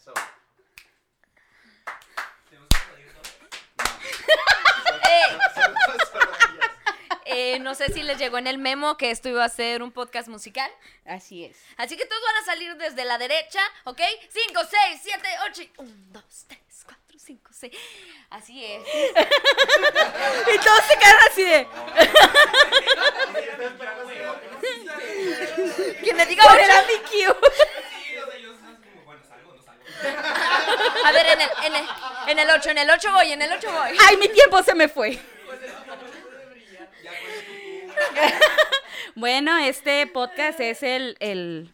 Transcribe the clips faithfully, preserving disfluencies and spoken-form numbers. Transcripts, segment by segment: Eso. Tenemos que salir todos. Eh, no sé si les llegó en el memo que esto iba a ser un podcast musical. Así es. Así que todos van a salir desde la derecha, ¿ok? cinco, seis, siete, ocho. uno, dos, tres, cuatro, cinco, seis. Así es. Y todos se quedan así de... Que me diga cuál era mi cue. A ver, en el, en el, en el ocho, en el ocho voy, en el ocho voy. Ay, mi tiempo se me fue. Bueno, este podcast es el, el,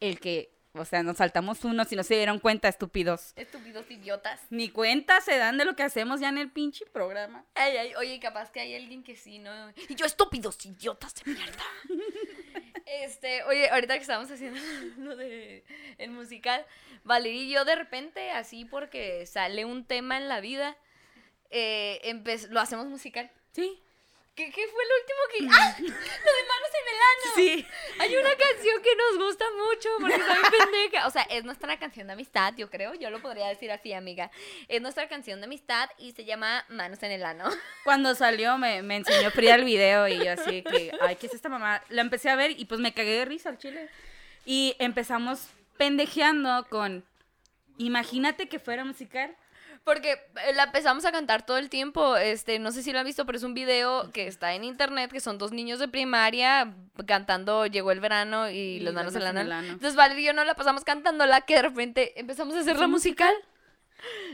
el que, o sea, nos saltamos uno, si no se dieron cuenta, estúpidos. Estúpidos, idiotas. Ni cuenta se dan de lo que hacemos ya en el pinche programa. Ay, ay, oye, capaz que hay alguien que sí, ¿no? Y yo, estúpidos, idiotas de mierda. Este, oye, ahorita que estábamos haciendo lo de el musical, Valeria y yo de repente, así porque sale un tema en la vida, eh, empe- lo hacemos musical. Sí. ¿Qué, ¿Qué fue lo último que...? ¡Ah! Lo de Manos en Melano. Sí. Hay una canción que nos gusta mucho porque soy pendeja. O sea, es nuestra canción de amistad, yo creo. Yo lo podría decir así, amiga. Es nuestra canción de amistad y se llama Manos en el Ano. Cuando salió me, me enseñó Frida el video y yo así que... Ay, ¿qué es esta mamá? La empecé a ver y pues me cagué de risa al chile. Y empezamos pendejeando con... Imagínate que fuera musical. Porque la empezamos a cantar todo el tiempo, este, no sé si lo han visto, pero es un video que está en internet, que son dos niños de primaria cantando Llegó el verano y, y los manos en la lana. Entonces Valeria y yo no la pasamos cantándola, que de repente empezamos a hacer la musical.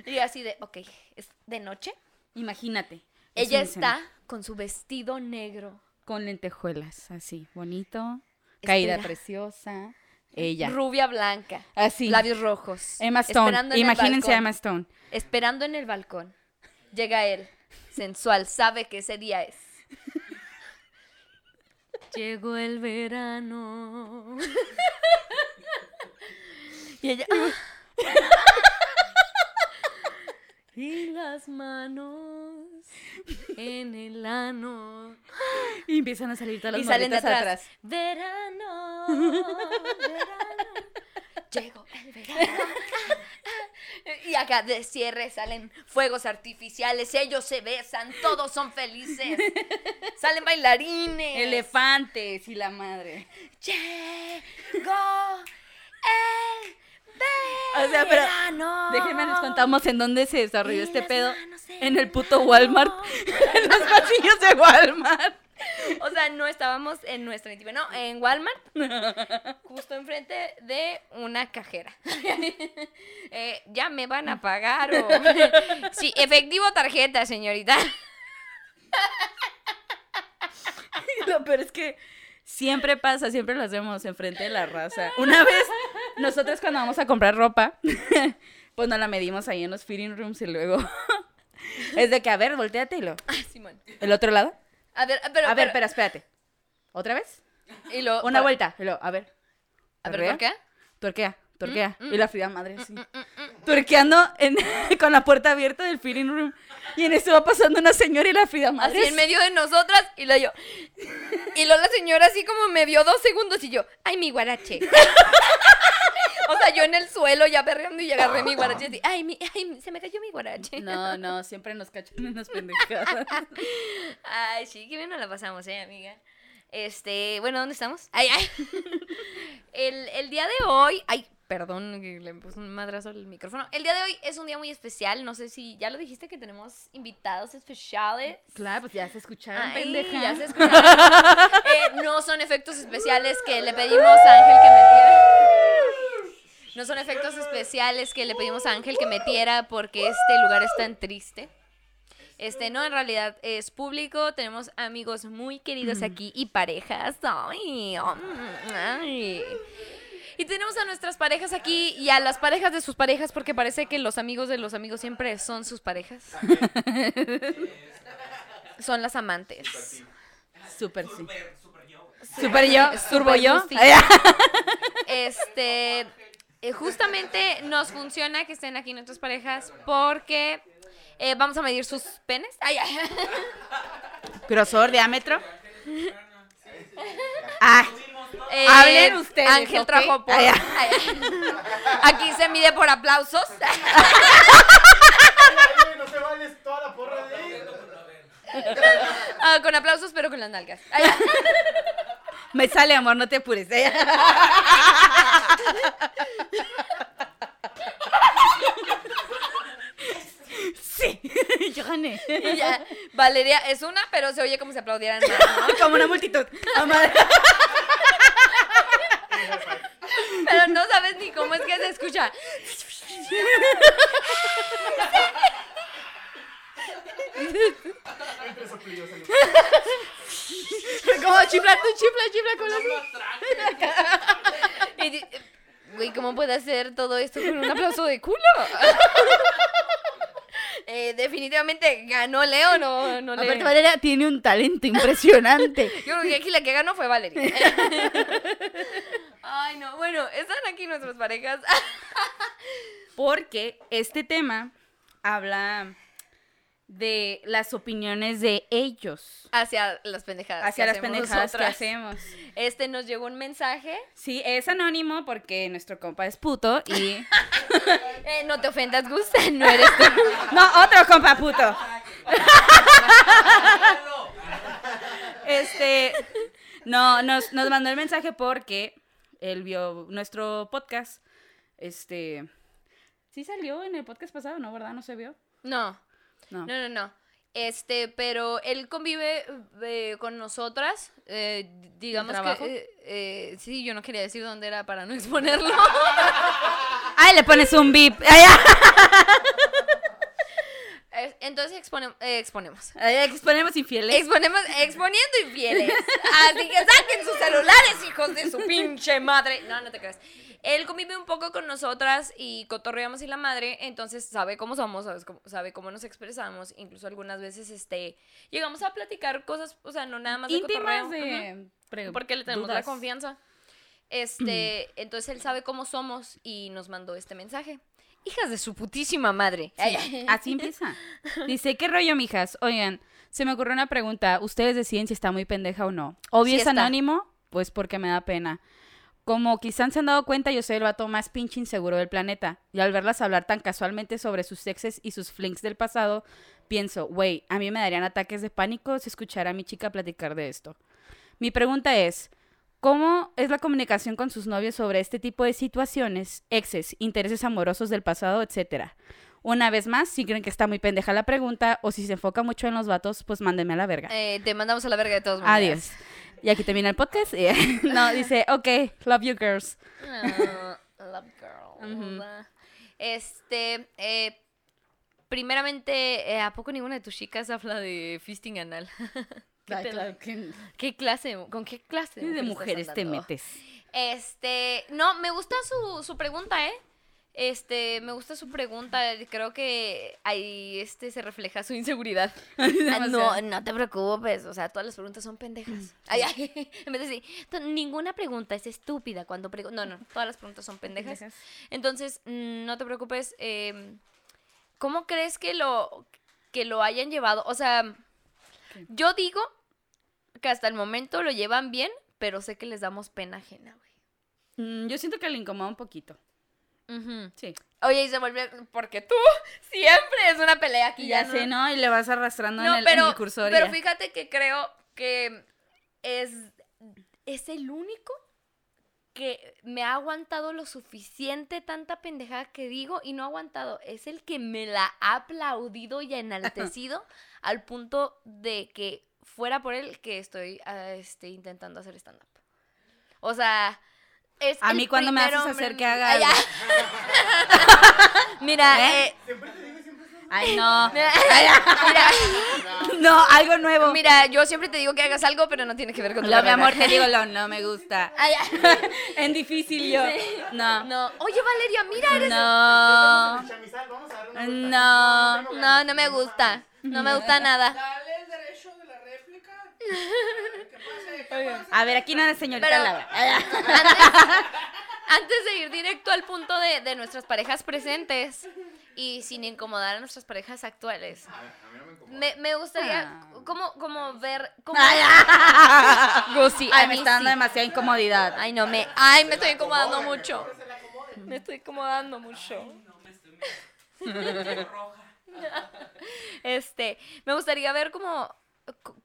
Y así de, ok, es de noche. Imagínate. Ella está con su vestido negro. Con lentejuelas, así, bonito, caída preciosa. Ella. Rubia blanca. Así. Labios rojos. Emma Stone. Imagínense a Emma Stone. Esperando en el balcón. Llega él. Sensual. Sabe que ese día es. Llegó el verano. Y ella. Y las manos en el ano. Y empiezan a salir todas las manitas atrás. atrás. Verano, verano. Llegó el verano. Y acá de cierre salen fuegos artificiales. Ellos se besan, todos son felices. Salen bailarines, elefantes y la madre. Llegó el... O sea, pero déjenme les contamos en dónde se desarrolló este pedo. En el puto Walmart. En los pasillos de Walmart. O sea, no estábamos en nuestra intimidad. No, en Walmart. Justo enfrente de una cajera. eh, ya me van a pagar. O... Sí, efectivo tarjeta, señorita. Lo peor es que siempre pasa, siempre lo hacemos enfrente de la raza. Una vez... Nosotras cuando vamos a comprar ropa, pues nos la medimos ahí en los fitting rooms y luego es de que, a ver, volteate y lo... Ah, Simón. ¿El otro lado? A ver, pero... A ver, espera, espérate. ¿Otra vez? Y lo... Una para... vuelta. Y lo, a ver. ¿A ver, torquea? Torquea, torquea. Mm, mm. Y la Frida madre, sí. Mm, mm, mm, torqueando en... con la puerta abierta del fitting room. Y en eso va pasando una señora y la Frida madre. Así en medio de nosotras y la yo. Y luego la señora así como me vio dos segundos y yo, ay, mi guarache. O sea, yo en el suelo ya perreando y agarré mi guarache y ay, mi, ay, se me cayó mi guarache. No, no, siempre nos cachan unas pendejadas. Ay, sí, que bien nos la pasamos, eh, amiga. Este, bueno, ¿dónde estamos? Ay, ay. El, el día de hoy, ay, perdón, que le puse un madrazo al micrófono. El día de hoy es un día muy especial, no sé si, ya lo dijiste que tenemos invitados especiales. Claro, pues ya se escucharon, ay, pendeja. Ya se escucharon. eh, no son efectos especiales que le pedimos a Ángel que metiera. No son efectos especiales que le pedimos a Ángel que metiera porque este lugar es tan triste. Este, no, en realidad es público. Tenemos amigos muy queridos mm. aquí y parejas. Ay, ay. Y tenemos a nuestras parejas aquí y a las parejas de sus parejas porque parece que los amigos de los amigos siempre son sus parejas. Son las amantes. Súper, sí. Súper yo. Turbo yo. Este... Eh, justamente nos funciona que estén aquí nuestras parejas porque eh, vamos a medir sus penes. Ay, ay. Grosor, diámetro. Ah, Eh, Hablen ustedes. Ángel, ¿okay? Trajo por. Allá. Aquí se mide por aplausos. No te vales toda la porra de ahí. Ah, con aplausos, pero con las nalgas. Allá. Me sale, amor, no te apures. Allá. Sí, yo gané. Ya. Valeria es una, pero se oye como si aplaudieran más, ¿no? Como una multitud. Pero no sabes ni cómo es que se escucha. Como chifla, tú chifla, chifla con los... Güey, ¿cómo puede hacer todo esto con un aplauso de culo? Eh, definitivamente ganó Leo, no, no Leo. Aparte, Valeria tiene un talento impresionante. Yo creo que aquí la que ganó fue Valeria. Ay, no, bueno, están aquí nuestras parejas. Porque este tema habla de las opiniones de ellos hacia las pendejadas hacia las pendejadas nosotras. Que hacemos. Este nos llegó un mensaje. Sí, es anónimo porque nuestro compa es puto y eh, no te ofendas, Gusta, no eres tú. No, otro compa puto. Este, no, nos nos mandó el mensaje porque él vio nuestro podcast. Este, sí salió en el podcast pasado, ¿no? ¿Verdad? No se vio. No. No. no, no, no, este, pero él convive eh, con nosotras, eh, digamos que, eh, eh, sí, yo no quería decir dónde era para no exponerlo. Ay, le pones un bip. Entonces expone- eh, exponemos. Eh, exponemos infieles. Exponemos, exponiendo infieles. Así que saquen sus celulares, hijos de su pinche madre. No, no te creas. Él convive un poco con nosotras y cotorreamos y la madre, entonces sabe cómo somos, sabe cómo, sabe cómo nos expresamos, incluso algunas veces este llegamos a platicar cosas, o sea, no nada más de íntimas cotorreo, de uh-huh, porque le tenemos dudas, la confianza. Este, entonces él sabe cómo somos y nos mandó este mensaje. Hijas de su putísima madre. Sí, así empieza. Dice, ¿qué rollo, mijas? Oigan, se me ocurrió una pregunta, ustedes deciden si está muy pendeja o no. Obvio, sí es está. Anónimo, pues porque me da pena. Como quizás se han dado cuenta, yo soy el vato más pinche inseguro del planeta. Y al verlas hablar tan casualmente sobre sus exes y sus flings del pasado, pienso, güey, a mí me darían ataques de pánico si escuchara a mi chica platicar de esto. Mi pregunta es, ¿cómo es la comunicación con sus novios sobre este tipo de situaciones, exes, intereses amorosos del pasado, etcétera? Una vez más, si creen que está muy pendeja la pregunta o si se enfoca mucho en los vatos, pues mándenme a la verga. Eh, te mandamos a la verga de todos modos. Adiós. Y aquí termina el podcast. Yeah. No, dice, ok, love you girls. Uh, love girls. Uh-huh. Este, eh, primeramente, eh, ¿a poco ninguna de tus chicas habla de fisting anal? ¿Qué, Ay, claro, que... ¿Qué clase? ¿Con qué clase de, de mujeres te metes? Este, no, me gusta su, su pregunta, ¿eh? Este, me gusta su pregunta, creo que ahí este se refleja su inseguridad. No, no te preocupes, o sea, todas las preguntas son pendejas. Ay, ay, en vez de decir, ninguna pregunta es estúpida cuando pregu-. No, no, todas las preguntas son pendejas. Entonces, no te preocupes. Eh, ¿Cómo crees que lo, que lo hayan llevado? O sea, yo digo que hasta el momento lo llevan bien, pero sé que les damos pena ajena, güey. Yo siento que le incomoda un poquito. Uh-huh. Sí. Oye, y se vuelve, porque tú siempre es una pelea aquí. Ya, ya sé, ¿no? Y le vas arrastrando no, en el, pero, en el cursor. Pero fíjate que creo que es, es el único que me ha aguantado lo suficiente tanta pendejada que digo y no ha aguantado. Es el que me la ha aplaudido y enaltecido al punto de que fuera por él que estoy este, intentando hacer stand-up. O sea... Es a mí cuando me haces hacer hombre, que haga algo. Mira, eh, siempre te digo, siempre te digo. Ay, no. Mira, mira, no, algo nuevo. Mira, yo siempre te digo que hagas algo, pero no tiene que ver con tu lo, mi amor, te digo, lo, no me gusta. Ay, en difícil yo. No. No. Oye, Valeria, mira, eres... No. No. No, no me gusta. No me gusta nada. Dale el derecho de la réplica. A ver, aquí nada, señorita. Pero, Laura. Antes, antes de ir directo al punto de, de nuestras parejas presentes, y sin incomodar a nuestras parejas actuales. A, a mí no me incomoda. Me, me gustaría, ah. como, como ver... Como... Gusi, ay, me está dando sí. demasiada incomodidad. Ay, no, me, ay, me estoy incomodando mucho. Me estoy incomodando mucho. Este, me gustaría ver como,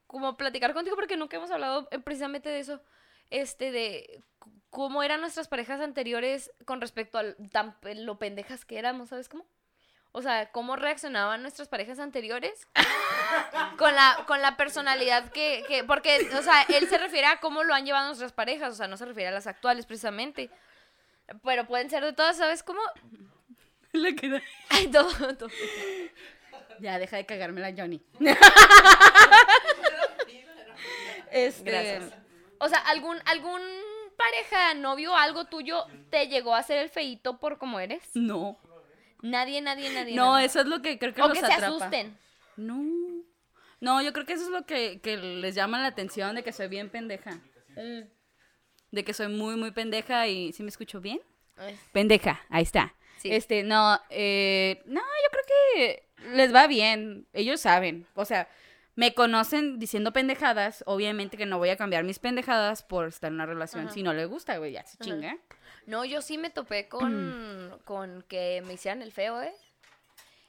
como platicar contigo, porque nunca hemos hablado precisamente de eso, este, de cómo eran nuestras parejas anteriores con respecto a tan, lo pendejas que éramos, ¿sabes cómo? O sea, cómo reaccionaban nuestras parejas anteriores con la, con la personalidad que, que, porque, o sea, él se refiere a cómo lo han llevado nuestras parejas, o sea, no se refiere a las actuales precisamente, pero pueden ser de todas, ¿sabes cómo? La que... Ay, todo, todo. Ya, deja de cagármela, Johnny. Este... Gracias. O sea, algún, algún pareja, novio, algo tuyo, ¿te llegó a hacer el feíto por cómo eres? No. Nadie, nadie, nadie. No, nadie. Eso es lo que creo que o los que atrapa. O que se asusten. No. No, yo creo que eso es lo que, que les llama la atención, de que soy bien pendeja. De que soy muy, muy pendeja y... ¿Sí me escucho bien? Pendeja, ahí está. Sí. Este, no, eh, no, yo creo que les va bien, ellos saben, o sea, me conocen diciendo pendejadas, obviamente que no voy a cambiar mis pendejadas por estar en una relación, ajá, si no les gusta, güey, ya se chinga. Ajá. No, yo sí me topé con, mm. con que me hicieran el feo, eh,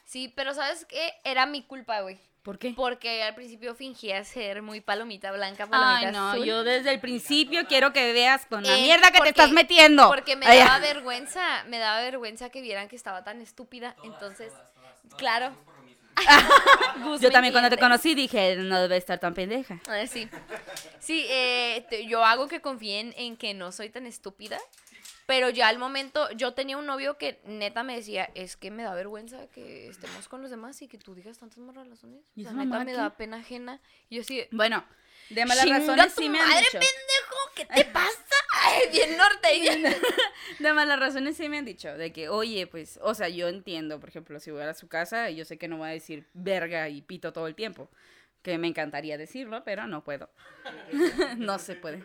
sí, pero ¿sabes qué? Era mi culpa, güey. ¿Por qué? Porque al principio fingía ser muy palomita blanca, palomita Ay, no, azul. Yo desde el principio quiero que veas con la eh, mierda que porque, te estás metiendo. Porque me Ay, daba vergüenza, me daba vergüenza que vieran que estaba tan estúpida, todas, entonces, todas, todas, todas, claro. Yo también entiende. Cuando te conocí dije, no debe estar tan pendeja. Ah, sí, sí eh, te, yo hago que confíen en que no soy tan estúpida. Pero ya al momento, yo tenía un novio que neta me decía, es que me da vergüenza que estemos con los demás y que tú digas tantas malas razones. O sea, neta me da pena ajena. Y yo sí, bueno, de malas razones sí me han dicho. ¡Madre, pendejo! ¿Qué te pasa? ¡Ay, bien norte! De malas razones sí me han dicho. De que, oye, pues, o sea, yo entiendo, por ejemplo, si voy a su casa, yo sé que no va a decir verga y pito todo el tiempo. Que me encantaría decirlo, pero no puedo. No se puede.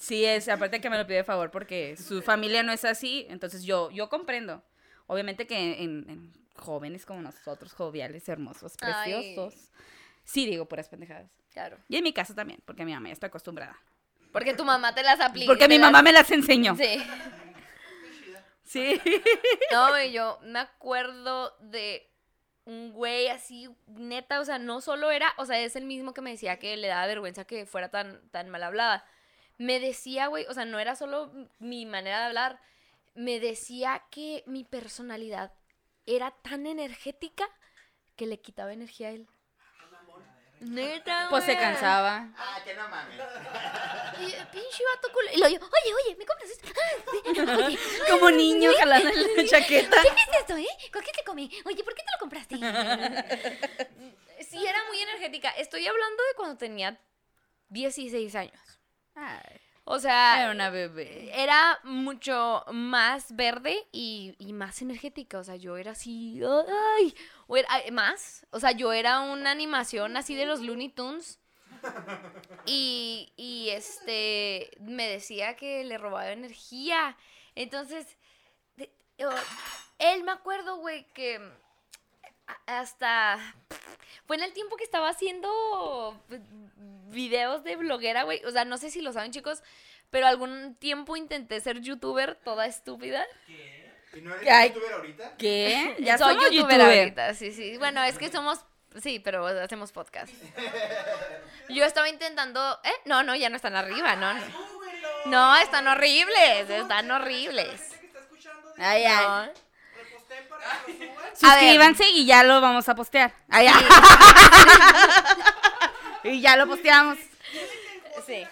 Sí, es, aparte que me lo pide de favor porque su familia no es así, entonces yo, yo comprendo. Obviamente que en, en jóvenes como nosotros, joviales, hermosos, preciosos, ay, sí digo puras pendejadas. Claro. Y en mi casa también, porque mi mamá ya está acostumbrada. Porque tu mamá te las aplica. Porque mi las... mamá me las enseñó. Sí. Sí. No, yo me acuerdo de un güey así, neta, o sea, no solo era, o sea, es el mismo que me decía que le daba vergüenza que fuera tan, tan mal hablada. Me decía, güey, o sea, no era solo mi manera de hablar, me decía que mi personalidad era tan energética que le quitaba energía a él. Neta, güey. Pues se cansaba. Ah, que no mames. Y pinche vato culo. Y lo digo, oye, oye, ¿me compras esto? Ah, oye, como niño jalando la chaqueta. ¿Qué es esto, eh? ¿Con qué te comí? Oye, ¿por qué te lo compraste? Sí, era muy energética. Estoy hablando de cuando tenía dieciséis años. Ay, o sea, era una bebé. Era mucho más verde y, y más energética. O sea, yo era así, ay, o era, más. O sea, yo era una animación así de los Looney Tunes. Y, y este, me decía que le robaba energía. Entonces, de, oh, él me acuerdo, güey, que hasta... Fue en el tiempo que estaba haciendo videos de bloguera, güey. O sea, no sé si lo saben, chicos, pero algún tiempo intenté ser youtuber toda estúpida. ¿Qué? ¿Y no eres ¿Qué? youtuber ahorita? ¿Qué? Ya soy youtuber, YouTuber ahorita, sí, sí. Bueno, es que somos... Sí, pero hacemos podcast. Yo estaba intentando... ¿Eh? No, no, ya no están arriba, no. No, no están horribles, están horribles. Ay, ay. No. Suscríbanse y ya lo vamos a postear. Ay, sí. Y ya lo posteamos. Sí.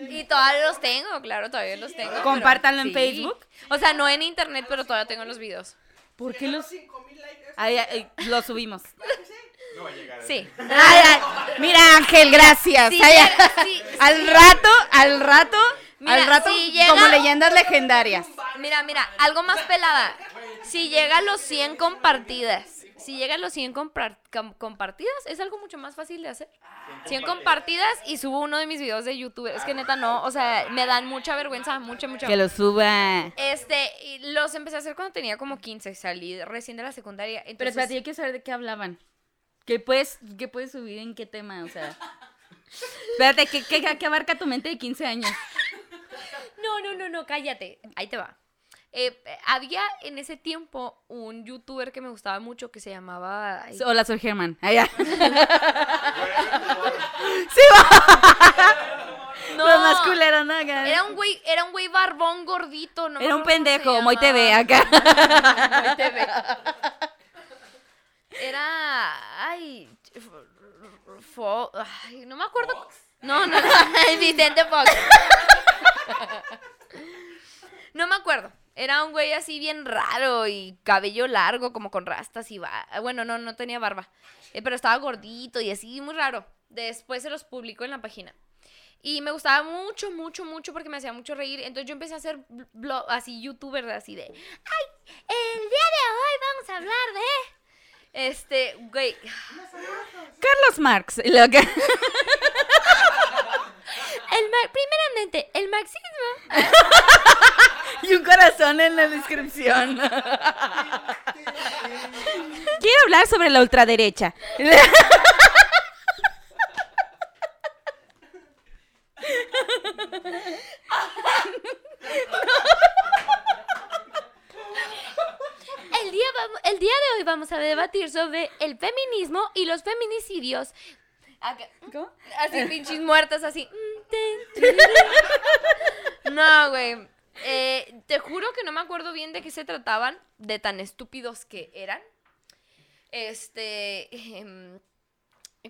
Y todavía los tengo, claro, todavía los tengo. Compártanlo en sí. Facebook. O sea, no en internet, pero todavía tengo los videos. ¿Por qué los? Ay, ay, lo subimos. No va a llegar. Sí. Ay, ay. Mira, Ángel, gracias. Sí, ay, sí, al sí. rato, al rato, mira, al rato, si llega... como leyendas legendarias. Mira, mira, algo más pelada. Si llega a los cien compartidas Si llegan los cien compar- com- compartidas, es algo mucho más fácil de hacer. cien compartidas y subo uno de mis videos de YouTube. Es que neta no, o sea, me dan mucha vergüenza, mucha, mucha. Que lo suba. Este, los empecé a hacer cuando tenía como quince, salí recién de la secundaria. Entonces... Pero espérate, yo quiero saber de qué hablaban. ¿Qué puedes, qué puedes subir en qué tema? O sea, espérate, ¿qué, qué, qué abarca tu mente de quince años? No, no, no, no, cállate. Ahí te va. Eh, había en ese tiempo un youtuber que me gustaba mucho que se llamaba... Ay. Hola, soy Germán. Allá. Sí, no, pero más culero, ¿no? Era un güey, era un güey barbón gordito, ¿no? Era un pendejo, Moy T V acá. Moy T V. Era, ay, fo, ay, no me acuerdo. Fox. No, no, el Vicente Fox. No me acuerdo. Era un güey así bien raro y cabello largo, como con rastas y va. Bueno, no, no tenía barba. Eh, pero estaba gordito y así, muy raro. Después se los publicó en la página. Y me gustaba mucho, mucho, mucho porque me hacía mucho reír. Entonces yo empecé a hacer blog, así, youtuber, así de... ¡Ay! El día de hoy vamos a hablar de... Este, güey... Carlos Marx. Lo que... El mar- primeramente, el marxismo. Y un corazón en la descripción. Quiero hablar sobre la ultraderecha. El día, va- el día de hoy vamos a debatir sobre el feminismo y los feminicidios. ¿Cómo? Así, pinches muertas, así. No, güey. Eh, te juro que no me acuerdo bien de qué se trataban, de tan estúpidos que eran. Este. Eh,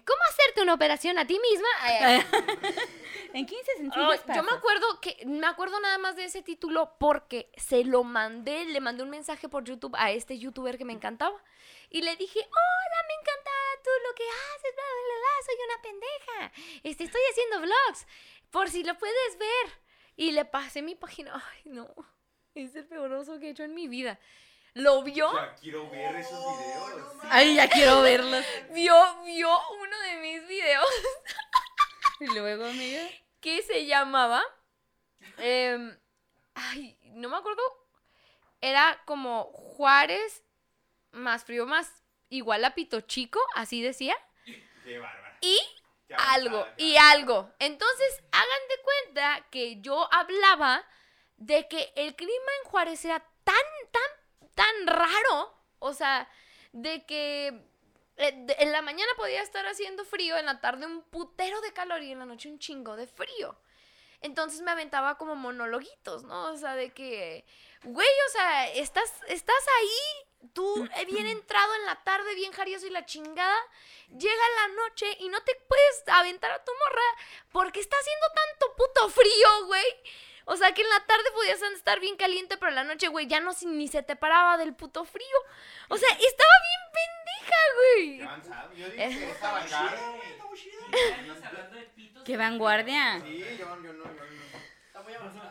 ¿Cómo hacerte una operación a ti misma? Eh, en quince centímetros. Oh, yo me acuerdo que. Me acuerdo nada más de ese título porque se lo mandé, le mandé un mensaje por YouTube a este youtuber que me encantaba. Y le dije, hola, me encanta tú lo que haces, bla, bla, bla, soy una pendeja. Este, estoy haciendo vlogs, por si lo puedes ver. Y le pasé mi página. Ay, no, es el peor oso que he hecho en mi vida. ¿Lo vio? Ya quiero ver esos videos. Oh, no, ay, ya quiero verlos. Vio, vio uno de mis videos. Y luego, amiga. Que se llamaba... Eh, ay, no me acuerdo. Era como Juárez... más frío, más igual a Pito Chico, así decía. Qué bárbaro. Y qué algo, bárbaro, y bárbaro. Algo. Entonces, hagan de cuenta que yo hablaba de que el clima en Juárez era tan, tan, tan raro. O sea, de que en la mañana podía estar haciendo frío, en la tarde un putero de calor y en la noche un chingo de frío. Entonces me aventaba como monologuitos, ¿no? O sea, de que, güey, o sea, estás, estás ahí... Tú bien entrado en la tarde, bien jarioso y la chingada, llega la noche y no te puedes aventar a tu morra porque está haciendo tanto puto frío, güey. O sea, que en la tarde podías estar bien caliente, pero en la noche, güey, ya no ni se te paraba del puto frío. O sea, estaba bien pendeja, güey. Yo dije, eh. estaba caro. ¡Qué vanguardia! Sí, yo no, yo no.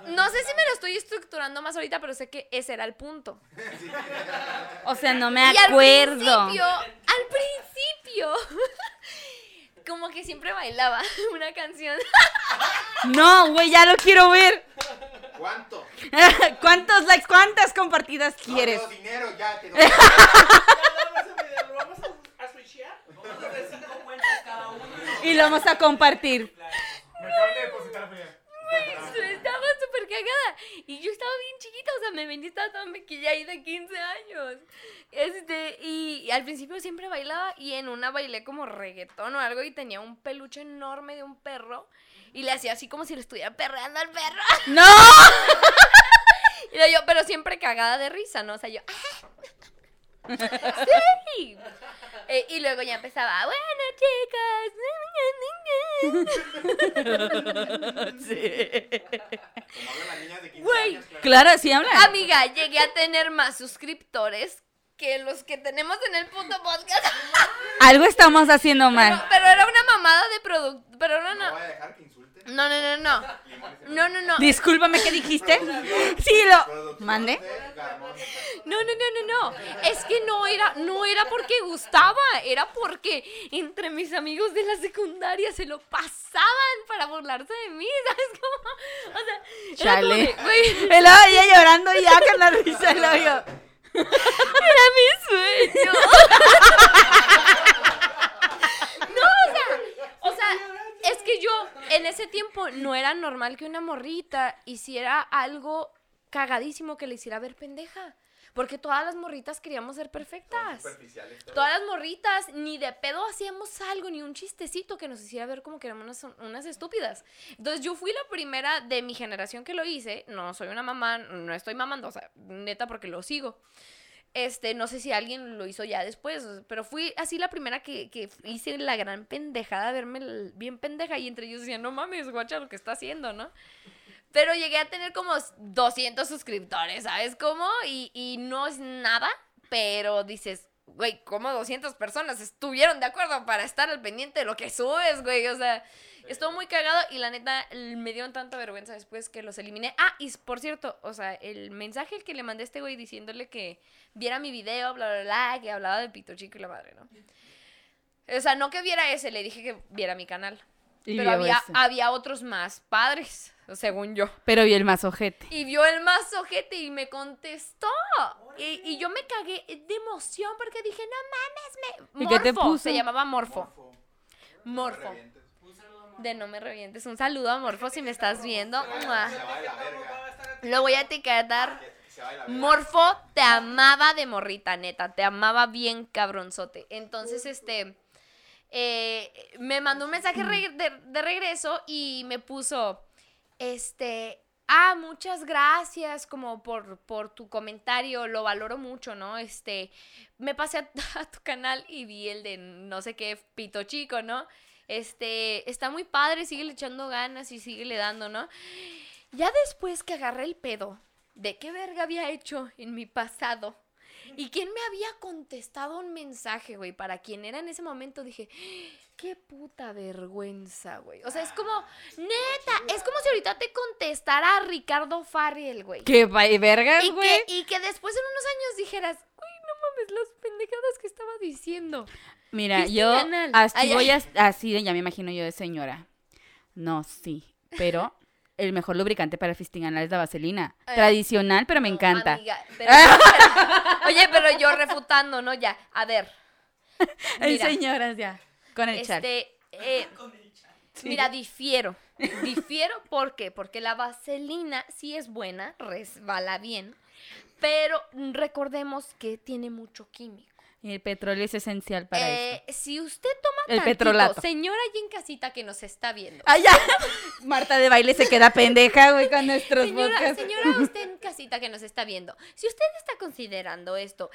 No sé si me lo estoy estructurando más ahorita, pero sé que ese era el punto. O sea, no me acuerdo. Y al principio, al principio, como que siempre bailaba una canción. No, güey, ya lo quiero ver. ¿Cuánto? ¿Cuántos likes, cuántas compartidas quieres? No, dinero, ya te lo doy. ¿Vamos a switchear? Vamos a hacer cinco cuentas cada uno. Y lo vamos a compartir. Me acaban de depositar, mía. Estaba súper cagada. Y yo estaba bien chiquita, o sea, me venía, estaba toda maquillada de quince años. Este, y, y al principio siempre bailaba. Y en una bailé como reggaetón o algo. Y tenía un peluche enorme de un perro. Y le hacía así como si le estuviera perreando al perro. ¡No! Y yo, pero siempre cagada de risa, ¿no? O sea, yo... Sí. Eh, y luego ya empezaba, bueno, chicas. Sí. Como hablan las niñas de quince wey, años, claro. Claro, sí hablan. Amiga, llegué a tener más suscriptores que los que tenemos en el puto podcast. Algo estamos haciendo mal. Pero, pero era una mamada de producto. Pero no, no. No voy a dejar que insulten. No, no, no, no. No, no, no. Discúlpame, ¿qué dijiste? Sí, lo... ¿Mande? No, no, no, no, no. Es que no era, no era porque gustaba, era porque entre mis amigos de la secundaria se lo pasaban para burlarse de mí, ¿sabes cómo? O sea, chale. Me lo veía llorando ya con la risa del hoyo. Era mi sueño. No, o sea, o sea... Es que yo, en ese tiempo, no era normal que una morrita hiciera algo cagadísimo que le hiciera ver pendeja. Porque todas las morritas queríamos ser perfectas. Todas las morritas, ni de pedo hacíamos algo, ni un chistecito que nos hiciera ver como que éramos unas, unas estúpidas. Entonces, yo fui la primera de mi generación que lo hice. No soy una mamá, no estoy mamando, o sea, neta, porque lo sigo. Este, no sé si alguien lo hizo ya después, pero fui así la primera que, que hice la gran pendejada, verme bien pendeja, y entre ellos decían, no mames, guacha lo que está haciendo, ¿no? Pero llegué a tener como doscientos suscriptores, ¿sabes cómo? Y, y no es nada, pero dices, güey, ¿cómo doscientas personas estuvieron de acuerdo para estar al pendiente de lo que subes, güey? O sea, estuvo muy cagado y la neta me dieron tanta vergüenza después que los eliminé. Ah, y por cierto, o sea, el mensaje que le mandé a este güey diciéndole que viera mi video, bla, bla, bla, que hablaba de Pito Chico y la madre, ¿no? O sea, no que viera ese, le dije que viera mi canal. Y pero había, había otros más padres, según yo. Pero vio el más ojete. Y vio el más ojete y me contestó. Y, y yo me cagué de emoción porque dije, no mames, me... Morfo. ¿Y qué te puso? Se llamaba Morfo. Morfo. Morfo. De no me revientes. Un saludo a Morfo si me estás viendo. Lo voy a etiquetar. Morfo, te amaba de morrita, neta. Te amaba bien cabronzote. Entonces, este... Eh, me mandó un mensaje re- de, de regreso y me puso este, ah, muchas gracias como por, por tu comentario, lo valoro mucho, ¿no? Este, me pasé a, a tu canal y vi el de no sé qué Pito Chico, ¿no? Este, está muy padre, síguele echando ganas y síguele dando, ¿no? Ya después que agarré el pedo de qué verga había hecho en mi pasado. ¿Y quién me había contestado un mensaje, güey? Para quien era en ese momento, dije, qué puta vergüenza, güey. O sea, es como, neta, es como si ahorita te contestara a Ricardo Farriel, güey. Qué vergas, güey. Y que después en unos años dijeras, uy, no mames, las pendejadas que estaba diciendo. Mira, yo así ay, voy, ay. A, así ya me imagino yo de señora. No, sí, pero... El mejor lubricante para el fisting anal es la vaselina. Eh, Tradicional, pero me no, encanta. Amiga, pero, pero, oye, pero yo refutando, ¿no? Ya, a ver. Hay señoras ya. Con el este, char. Eh, Con el char. Sí. Mira, difiero. Difiero, ¿por qué? Porque la vaselina sí es buena, resbala bien, pero recordemos que tiene mucho químico. Y el petróleo es esencial para eh, esto. Si usted toma el tantito, petrolato. Señora allí en casita que nos está viendo. Ay, ya. Marta de baile se queda pendeja, güey, con nuestros señora, podcasts. Señora, usted en casita que nos está viendo. Si usted está considerando esto,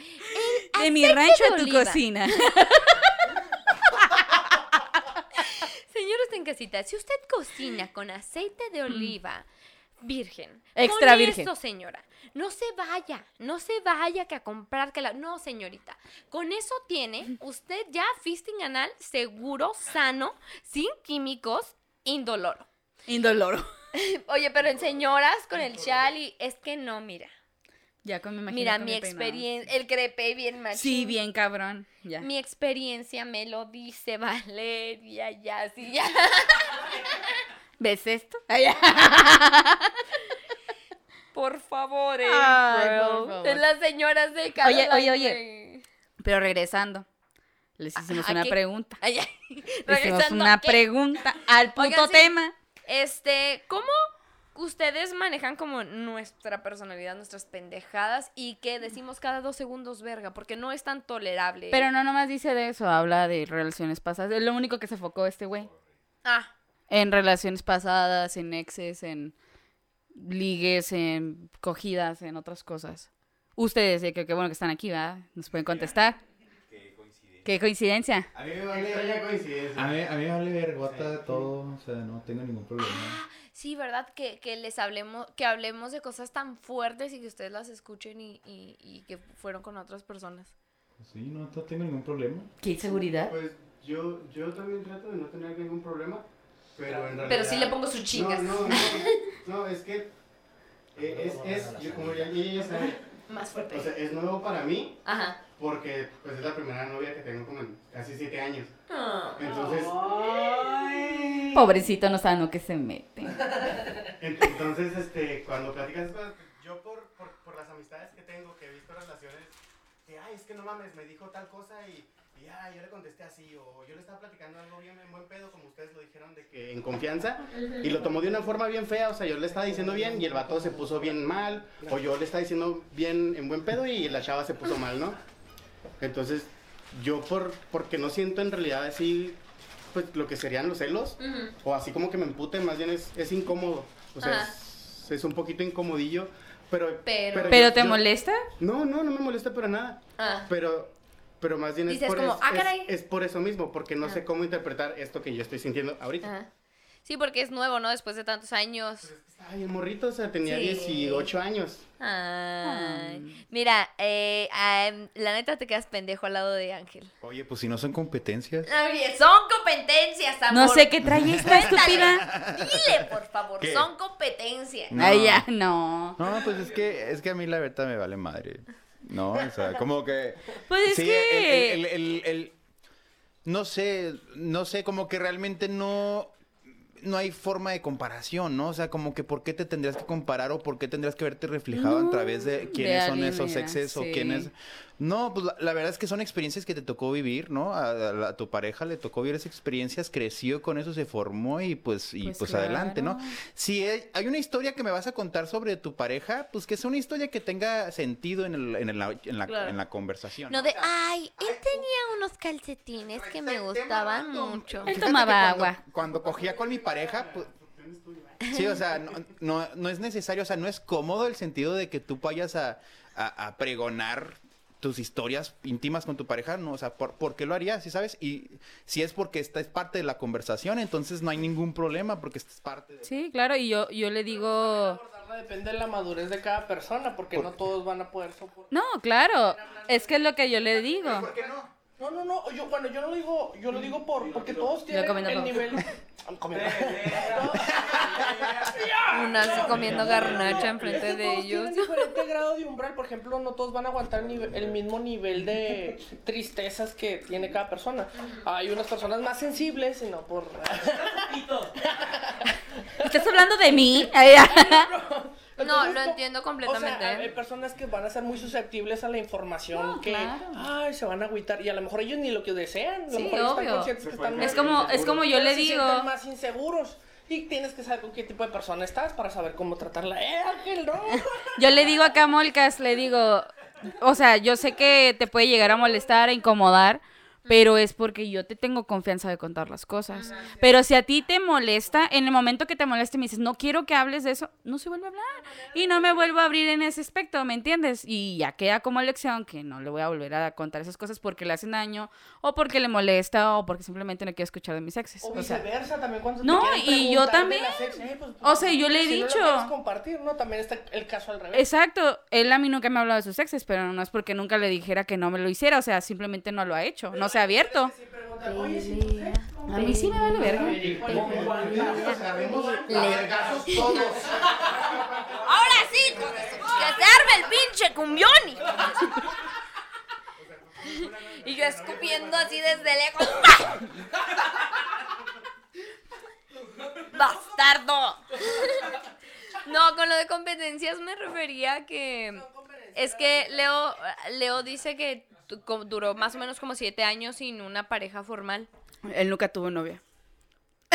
el de mi rancho de a tu cocina. Señora, usted en casita, si usted cocina con aceite de oliva... virgen. Extra con virgen. Con eso, señora. No se vaya, no se vaya que a comprar que la... No, señorita. Con eso tiene usted ya fisting anal seguro, sano, sin químicos, indoloro. Indoloro. Oye, pero en señoras con el chal y... Es que no, mira. Ya con mi Mira, mi experiencia... El crepe bien machín. Sí, bien cabrón. Ya. Mi experiencia me lo dice Valeria, ya, sí, ya. ¿Ves esto? Por favor, eh, ay, por favor. Es las señoras de casa. Oye, oye, oye. Pero regresando, les hicimos una qué? pregunta. Ay, ay. Les hicimos una ¿qué? pregunta al puto Oigan, tema. Sí, este, ¿cómo ustedes manejan como nuestra personalidad, nuestras pendejadas y que decimos cada dos segundos verga? Porque no es tan tolerable. Pero no nomás dice de eso, habla de relaciones pasadas. Es lo único que se focó este güey. Ah, en relaciones pasadas, en exes, en ligues, en cogidas, en otras cosas. Ustedes, eh, creo que bueno que están aquí, ¿verdad? Nos pueden contestar. Qué coincidencia. Qué coincidencia. A mí me vale verga coincidencia. A mí, a mí me vale vergota sí. Todo, o sea, no tengo ningún problema. Ah, sí, ¿verdad? Que, que les hablemos, que hablemos de cosas tan fuertes y que ustedes las escuchen y, y, y que fueron con otras personas. Sí, no, no tengo ningún problema. ¿Qué inseguridad? Pues yo, yo también trato de no tener ningún problema. Pero en realidad... Pero sí le pongo sus chingas. No, no, no, no, es que... Eh, es, es, yo como ya, ya, ya sabe, más fuerte. O sea, es nuevo para mí. Ajá. Porque pues es la primera novia que tengo como en casi siete años. Oh, entonces, ay. Pobrecito, no sabe lo que se mete. Entonces, este, cuando platicas, yo por, por, por las amistades que tengo, que he visto relaciones, que ay, es que no mames, me dijo tal cosa y, y ay, yo le contesté así, o yo le estaba platicando algo bien en buen pedo, como ustedes lo dijeron, de que en confianza, y lo tomó de una forma bien fea, o sea, yo le estaba diciendo bien y el vato se puso bien mal, o yo le estaba diciendo bien en buen pedo y la chava se puso mal, ¿no? Entonces, yo por porque no siento en realidad así, pues, lo que serían los celos, uh-huh. o así como que me emputen, más bien es, es incómodo, o sea, es, es un poquito incomodillo, pero... ¿Pero, pero, ¿pero yo, te yo, molesta? No, no, no me molesta para nada, ah. pero, pero más bien es por, como, es, ah, caray. Es, es por eso mismo, porque no ah. sé cómo interpretar esto que yo estoy sintiendo ahorita. Ah. Sí, porque es nuevo, ¿no? Después de tantos años. Ay, el morrito, o sea, tenía sí. dieciocho años. Ay. Mira, eh, eh, la neta te quedas pendejo al lado de Ángel. Oye, pues si no son competencias. Ay, son competencias, amor. No sé qué trae esta estúpida. Dile, por favor, ¿qué? Son competencias. No. Ay, ya, no. No, pues es que, es que a mí la verdad me vale madre. No, o sea, como que... Pues es sí, que... El, el, el, el, el, no sé, no sé, como que realmente no... No hay forma de comparación, ¿no? O sea, como que ¿por qué te tendrías que comparar o por qué tendrías que verte reflejado no, a través de quiénes de son esos mira, exes sí. o quiénes... No, pues la, la verdad es que son experiencias que te tocó vivir, ¿no? A, a, a tu pareja le tocó vivir esas experiencias, creció con eso, se formó y pues y pues, pues claro. adelante, ¿no? Si hay, hay una historia que me vas a contar sobre tu pareja, pues que sea una historia que tenga sentido en, el, en, el, en, la, claro. en la conversación. No de, ay, él tenía unos calcetines que me gustaban mucho. Él tomaba agua. Cuando cogía con mi pareja, pues... Sí, o sea, no, no, no es necesario, o sea, no es cómodo el sentido de que tú vayas a, a, a pregonar... tus historias íntimas con tu pareja, no, o sea, ¿por, por qué lo harías? ¿Sí sabes? Y si es porque esta es parte de la conversación, entonces no hay ningún problema porque esta es parte de... Sí, claro, y yo, yo le digo... Depende de la madurez de cada persona, porque ¿por no qué? Todos van a poder soportar. No, claro, es que es lo que yo le digo. ¿Por qué no? No, no, no, yo, bueno, yo lo digo, yo lo digo por, porque todos tienen el todo. Nivel... Comiendo. Una así comiendo garnacha enfrente es que de ellos. Tienen diferente grado de umbral, por ejemplo, no todos van a aguantar nivel, el mismo nivel de tristezas que tiene cada persona. Hay unas personas más sensibles, y no por. ¿Estás hablando de mí? Entonces, no, lo entiendo completamente. O sea, hay personas que van a ser muy susceptibles a la información no, que claro. ay, se van a agüitar y a lo mejor ellos ni lo que desean, a lo sí, mejor obvio. Están conscientes que están es como inseguros. Es como yo le digo, se sienten más inseguros y tienes que saber con qué tipo de persona estás para saber cómo tratarla. Eh, Ángel, no. Yo le digo acá a Molcas, le digo, o sea, yo sé que te puede llegar a molestar, a incomodar, pero es porque yo te tengo confianza de contar las cosas. Ajá, sí. Pero si a ti te molesta, en el momento que te moleste me dices, no quiero que hables de eso, no se vuelve a hablar. Y no me vuelvo a abrir en ese aspecto, ¿me entiendes? Y ya queda como lección que no le voy a volver a contar esas cosas porque le hacen daño, o porque le molesta, o porque simplemente no quiero escuchar de mis exes. O viceversa, o sea, también cuando no, te quieren y yo también. Ex, eh, pues, o sea, yo le he si dicho... no lo quieres compartir, ¿no? También está el caso al revés. Exacto. Él a mí nunca me ha hablado de sus exes, pero no es porque nunca le dijera que no me lo hiciera, o sea, simplemente no lo ha hecho, no se ha abierto. A mí sí me vale verga. Ahora sí, que se arme el pinche cumbioni. Y yo escupiendo así desde lejos. ¡Bastardo! No, con lo de competencias me refería a que... Es que Leo, Leo dice que duró más o menos como siete años sin una pareja formal. Él nunca tuvo novia.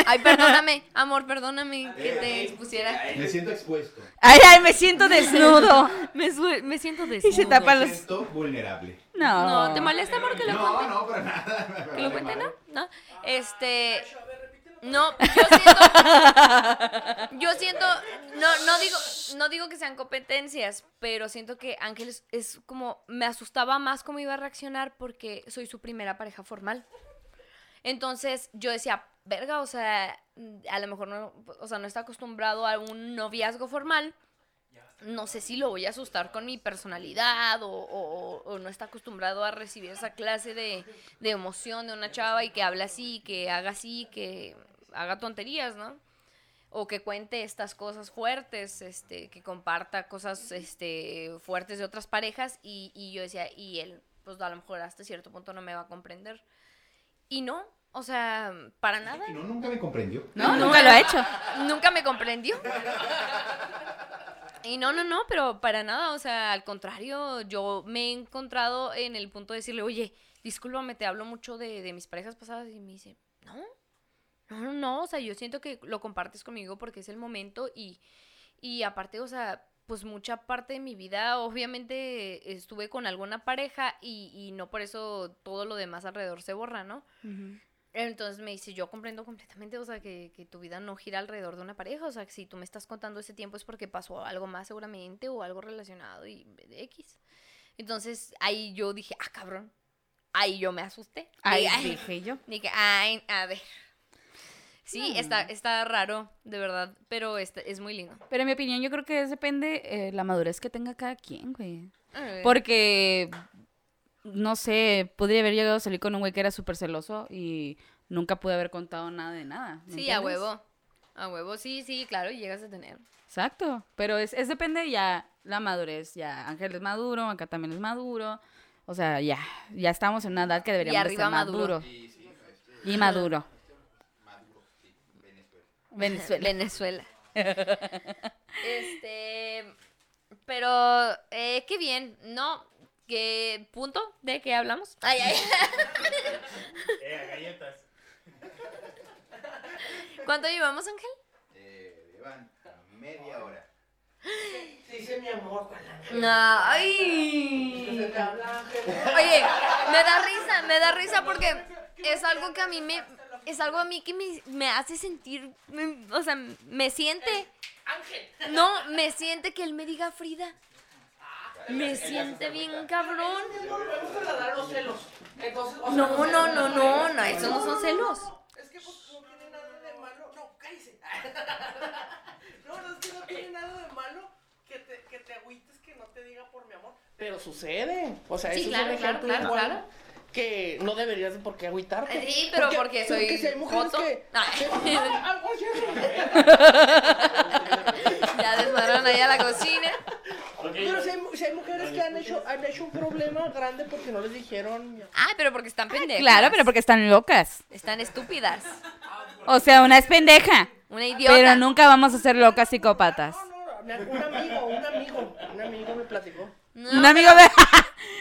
Ay, perdóname, amor, perdóname que te expusiera. Me siento expuesto. Ay, ay, me siento desnudo. Me, su- me siento desnudo. Y se tapa los... Me siento vulnerable. No. No, ¿te molesta porque lo cuente? No, no, para nada. ¿Que lo cuente, no? No. Este... No, yo siento, yo siento, no, no digo, no digo que sean competencias, pero siento que Ángel es, es como, me asustaba más cómo iba a reaccionar porque soy su primera pareja formal. Entonces yo decía, verga, o sea, a lo mejor no, o sea, no está acostumbrado a un noviazgo formal. No sé si lo voy a asustar con mi personalidad o, o, o no está acostumbrado a recibir esa clase de, de emoción de una chava y que habla así, que haga así, que haga tonterías, ¿no? O que cuente estas cosas fuertes, este, que comparta cosas este, fuertes de otras parejas. Y, y yo decía, y él, pues a lo mejor hasta cierto punto no me va a comprender. Y no, o sea, para nada. Y no, nunca me comprendió. No, nunca lo ha hecho. Nunca me comprendió. Y no, no, no, pero para nada, o sea, al contrario, yo me he encontrado en el punto de decirle, oye, discúlpame, te hablo mucho de, de mis parejas pasadas. Y me dice, no. No, no, no, o sea, yo siento que lo compartes conmigo porque es el momento y, y aparte, o sea, pues mucha parte de mi vida, obviamente estuve con alguna pareja y, y no por eso todo lo demás alrededor se borra, ¿no? Uh-huh. Entonces me dice, yo comprendo completamente, o sea, que, que tu vida no gira alrededor de una pareja, o sea, que si tú me estás contando ese tiempo es porque pasó algo más seguramente o algo relacionado y de X. Entonces ahí yo dije, ah, cabrón, ahí yo me asusté. Ahí dije yo. Dije, ay, a ver... Sí, no. está, está raro, de verdad, pero está, es muy lindo. Pero en mi opinión yo creo que depende eh, la madurez que tenga cada quien, güey. Porque, no sé, podría haber llegado a salir con un güey que era súper celoso y nunca pude haber contado nada de nada. Sí, ¿entiendes? A huevo, a huevo, sí, sí, claro, y llegas a tener. Exacto, pero es, es depende ya la madurez, ya Ángel es maduro, acá también es maduro, o sea, ya, ya estamos en una edad que deberíamos de ser maduro. Y, sí, y maduro. Venezuela. Venezuela. Este, pero eh, qué bien, ¿no? ¿Qué punto de qué hablamos? Ay, ay. Eh, galletas. ¿Cuánto llevamos, Ángel? Eh, llevan media hora. Sí, sí, mi amor. No, ay. Oye, me da risa, me da risa porque es algo que a mí me... Es algo a mí que me, me hace sentir, me, o sea, me siente... Eh, Ángel. No, me siente que él me diga Frida. Ah, me siente bien cabrón. No, me gusta dar los celos. Entonces, o sea, no, no, no, no, no, no, esos no son celos. Es que pues no tiene nada de malo. No, cállese. No, no es que no tiene nada de malo que te, que te agüites que no te diga por mi amor. Pero sucede. O sea, sí, eso claro, es un ejemplo claro, igual. Claro, claro. Que no deberías de por qué agüitarte. Sí, pero porque, porque soy porque si hay mujeres que... Ya desmadraron ahí a la cocina. Okay. Pero si hay, si hay mujeres que han hecho, han hecho un problema grande porque no les dijeron... Ah, pero porque están pendejas. Claro, pero porque están locas. Están estúpidas. O sea, una es pendeja. Una idiota. Pero nunca vamos a ser locas psicópatas. No, no, un amigo, un amigo, un amigo me platicó. No, un amigo de...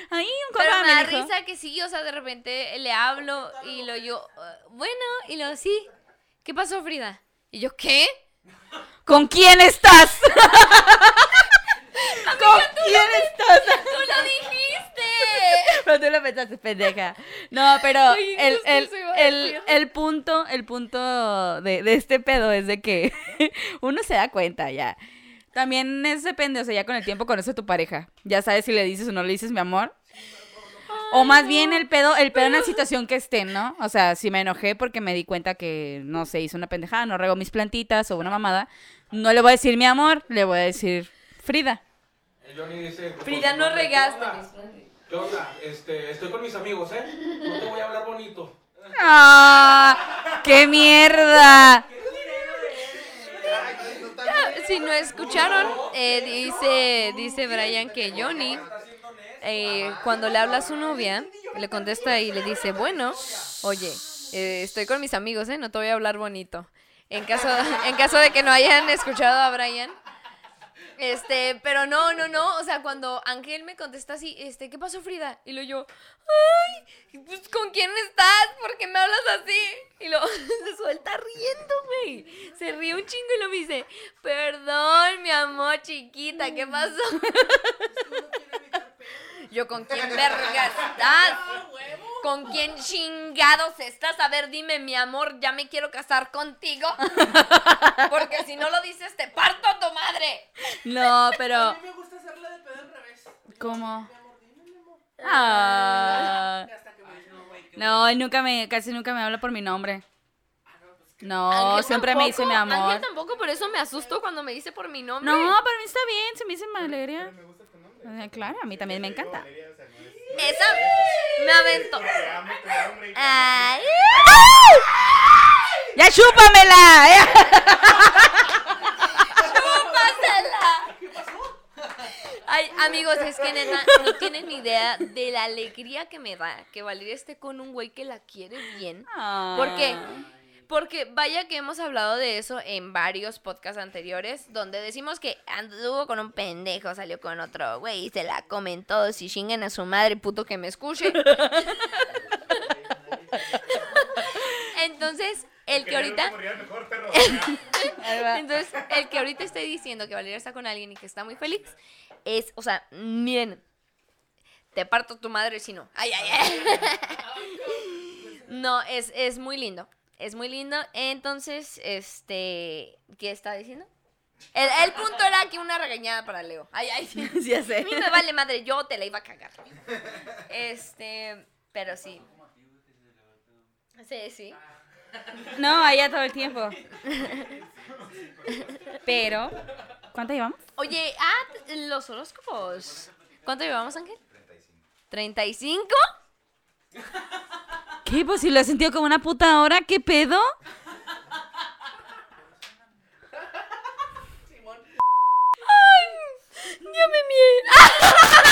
Ay, un pero me da risa que sí, o sea, de repente le hablo y lo yo, uh, bueno, y lo sí, ¿qué pasó, Frida? Y yo, ¿qué? ¿Con quién estás? Amiga, ¿con quién lo, estás? Tú lo dijiste. Pero tú lo pensaste, pendeja. No, pero Ay, el, el, el, el punto, el punto de, de este pedo es de que uno se da cuenta ya. También es depende, o sea, ya con el tiempo conoces a tu pareja. Ya sabes si le dices o no le dices mi amor. O más bien el pedo, el pedo en la situación que estén, ¿no? O sea, si me enojé porque me di cuenta que, no sé, hice una pendejada, no regó mis plantitas o una mamada, no le voy a decir mi amor, le voy a decir Frida. Johnny dice, Frida, no regaste. ¿Qué onda? Este, estoy con mis amigos, ¿eh? No te voy a hablar bonito. ¡Ah! ¡Qué mierda! Si no escucharon, eh, dice dice Brian que Johnny, eh, cuando le habla a su novia, le contesta y le dice, bueno, oye, eh, estoy con mis amigos, eh, no te voy a hablar bonito. En caso, en caso de que no hayan escuchado a Brian. Este, pero no, no, no, o sea, cuando Ángel me contesta así, este, ¿qué pasó, Frida? Y luego yo, ay, pues, ¿con quién estás? ¿Por qué me hablas así? Y luego se suelta riendo, güey, se ríe un chingo y luego me dice, perdón, mi amor, chiquita, ¿qué pasó? Yo, ¿con quién vergas estás? ¿Con quién chingados estás? A ver, dime, mi amor, ya me quiero casar contigo. Porque si no lo dices, te parto a tu madre. No, pero... A mí me gusta hacerla de pedo al revés. ¿Cómo? Ah. No, él nunca me, casi nunca me habla por mi nombre. No, Ángel siempre tampoco, me dice mi amor. Ángel tampoco, por eso me asusto cuando me dice por mi nombre. No, para mí está bien, se me dice Valeria. Claro, a mí también me encanta. Esa me aventó. Ay, ay, ay. ¡Ya chúpamela! ¿Eh? ¡Chúpasela! ¿Qué pasó? Ay, amigos, es que nena, no tienen ni idea de la alegría que me da que Valeria esté con un güey que la quiere bien. Ah. ¿Por qué? Porque vaya que hemos hablado de eso en varios podcasts anteriores, donde decimos que anduvo con un pendejo, salió con otro güey y se la comen todos y chinguen a su madre, puto que me escuche. Entonces, el que ahorita... Entonces, el que ahorita esté diciendo que Valeria está con alguien y que está muy feliz, es, o sea, miren, te parto tu madre si no. Ay, ay, ay. No, es, es muy lindo. Es muy lindo. Entonces, este... ¿qué estaba diciendo? El, el punto era que una regañada para Leo. Ay, ay, sí, sí, ya sé. A mí me vale madre, yo te la iba a cagar. Este... Pero sí. Sí, sí. No, allá todo el tiempo. Pero... ¿cuánto llevamos? Oye, ah, los horóscopos. ¿Cuánto llevamos, Ángel? treinta y cinco. ¿treinta y cinco? ¿Qué? Pues si lo he sentido como una puta hora, ¿qué pedo? Simón. Ay, ya me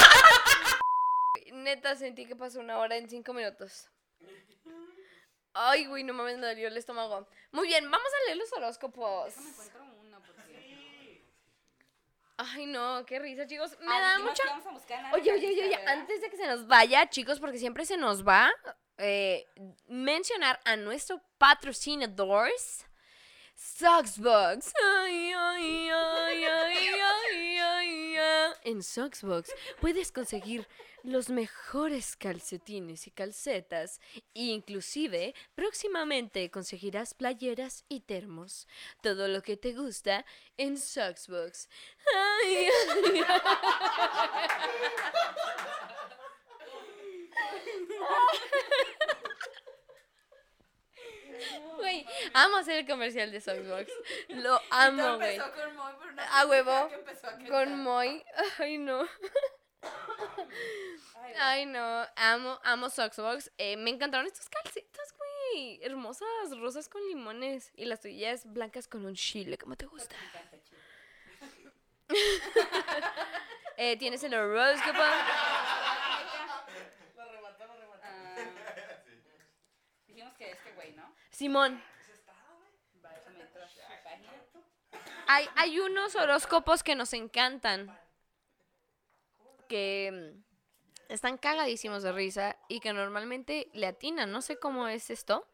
mié. Neta, sentí que pasó una hora en cinco minutos. Ay, güey, no mames, me dolió el estómago. Muy bien, vamos a leer los horóscopos. Déjame encuentro uno, por sí. Ay, no, qué risa, chicos. Me da mucha... Oye, oye, oye, oye, antes de que se nos vaya, chicos, porque siempre se nos va... Eh, mencionar a nuestros patrocinadores Soxbox. Ay, ay, ay, ay, ay, ay, ay. En Soxbox puedes conseguir los mejores calcetines y calcetas, e inclusive próximamente conseguirás playeras y termos. Todo lo que te gusta en Soxbox. Ay, ay, ay. Güey, amo hacer el comercial de Soxbox. Lo amo, güey. A huevo. Con Moy. Ay, no. Ay, no. Amo, amo Soxbox. Eh, me encantaron estas calcetas, güey. Hermosas, rosas con limones. Y las tuyas blancas con un chile. ¿Cómo te gusta? eh, Tienes el horóscopo. Que este güey, ¿no? Simón. Hay, hay unos horóscopos que nos encantan, que están cagadísimos de risa y que normalmente le atinan. No sé cómo es esto.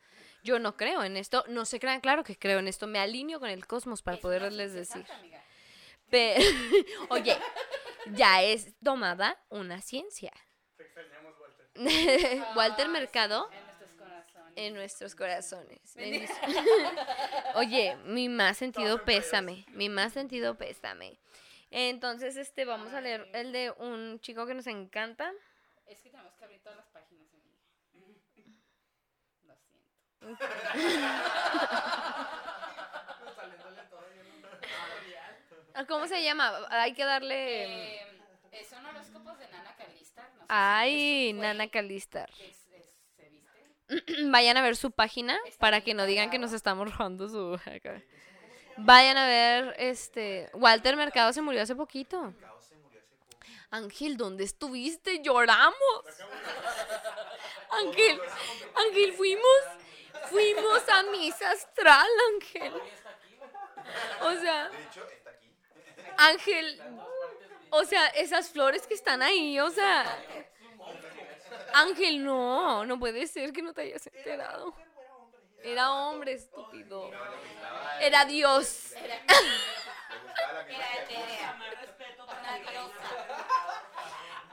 Yo no creo en esto. No se crean, claro que creo en esto. Me alineo con el cosmos para poderles decir. Pero, oye, ya es tomada una ciencia. Te extrañamos, Walter. Walter Mercado. En nuestros corazones. Oye, mi más sentido pésame. Mi más sentido pésame. Entonces, este, vamos a leer el de un chico que nos encanta. Es que tenemos que abrir todas las páginas. Lo siento. ¿Cómo se llama? Hay que darle... Eh, son horóscopos de Nana Calistar. No sé. Ay, si Nana Calistar. Vayan a ver su página para que no digan que nos estamos robando su... Vayan a ver, este... Walter Mercado se murió hace poquito. Ángel, ¿dónde estuviste? Lloramos. Ángel, Ángel, fuimos... Fuimos a misa astral, Ángel. O sea... Ángel... O sea, esas flores que están ahí, o sea... Ángel, no, no puede ser que no te hayas enterado. Era hombre, estúpido. Era Dios. Era etérea.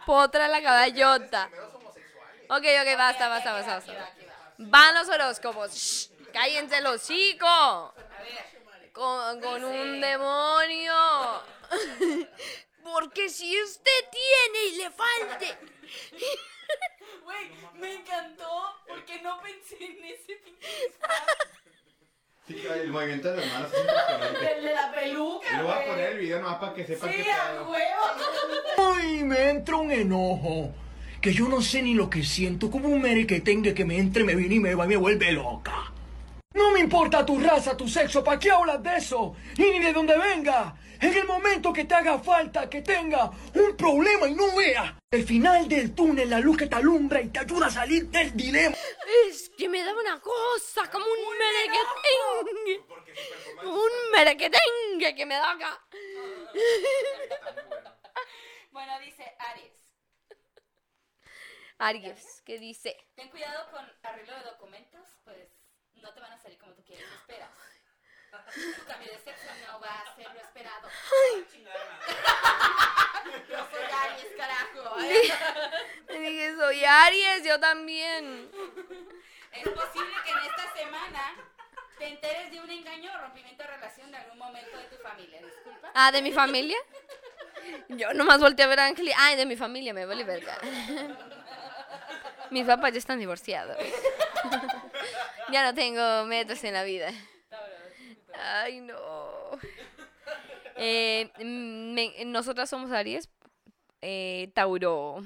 Potra la caballota. Ok, ok, basta, basta, basta, basta. Van los horóscopos. Shh, cállense los chicos. Con, con un demonio. Porque si usted tiene y le falte... Güey, me encantó porque no pensé en ese pinche disfraz. Sí, el movimiento de las manos es impresionante. El de la peluca. Yo voy a poner el video nomás para que sepa sí, que está. ¡Huevo! Uy, me entra un enojo. Que yo no sé ni lo que siento. Como un mere que tenga que me entre, me viene y me va y me vuelve loca. No me importa tu raza, tu sexo, ¿para qué hablas de eso? Y ni de dónde venga. En el momento que te haga falta, que tenga un problema y no vea el final del túnel, la luz que te alumbra y te ayuda a salir del dilema. Es que me da una cosa, como un merequetengue. Un merequetengue que me da acá. Bueno, dice Aries. Aries, ¿qué dice? Ten cuidado con arreglo de documentos, pues no te van a salir como tú quieres, esperas. Tu cambio de sexo no va a ser lo esperado. Ay. Yo soy Aries, carajo. Te dije, soy Aries, yo también. Es posible que en esta semana te enteres de un engaño o rompimiento de relación de algún momento de tu familia, disculpa. Ah, ¿de mi familia? Yo nomás volteé a ver a Ángel. Ay, de mi familia, me vale verga. Mis papás ya están divorciados. Ya no tengo metas en la vida. Ay, no. Eh, me, nosotras somos Aries. Eh, Tauro.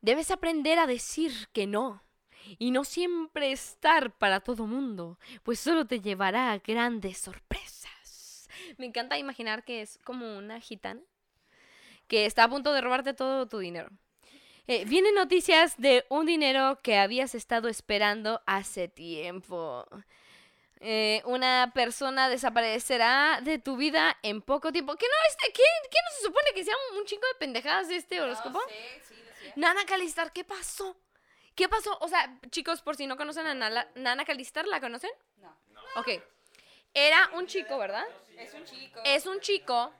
Debes aprender a decir que no. Y no siempre estar para todo mundo. Pues solo te llevará a grandes sorpresas. Me encanta imaginar que es como una gitana que está a punto de robarte todo tu dinero. Eh, vienen noticias de un dinero que habías estado esperando hace tiempo. Eh, una persona desaparecerá de tu vida en poco tiempo. ¿Qué no este? ¿Qué, qué no se supone que sea un, un chingo de pendejadas este horóscopo? No, sí, sí, sí. Nana Calistar, ¿qué pasó? ¿Qué pasó? O sea, chicos, por si no conocen a Nana, Nana Calistar, ¿la conocen? No. Ok. Era un chico, ¿verdad? Es un chico. Es un chico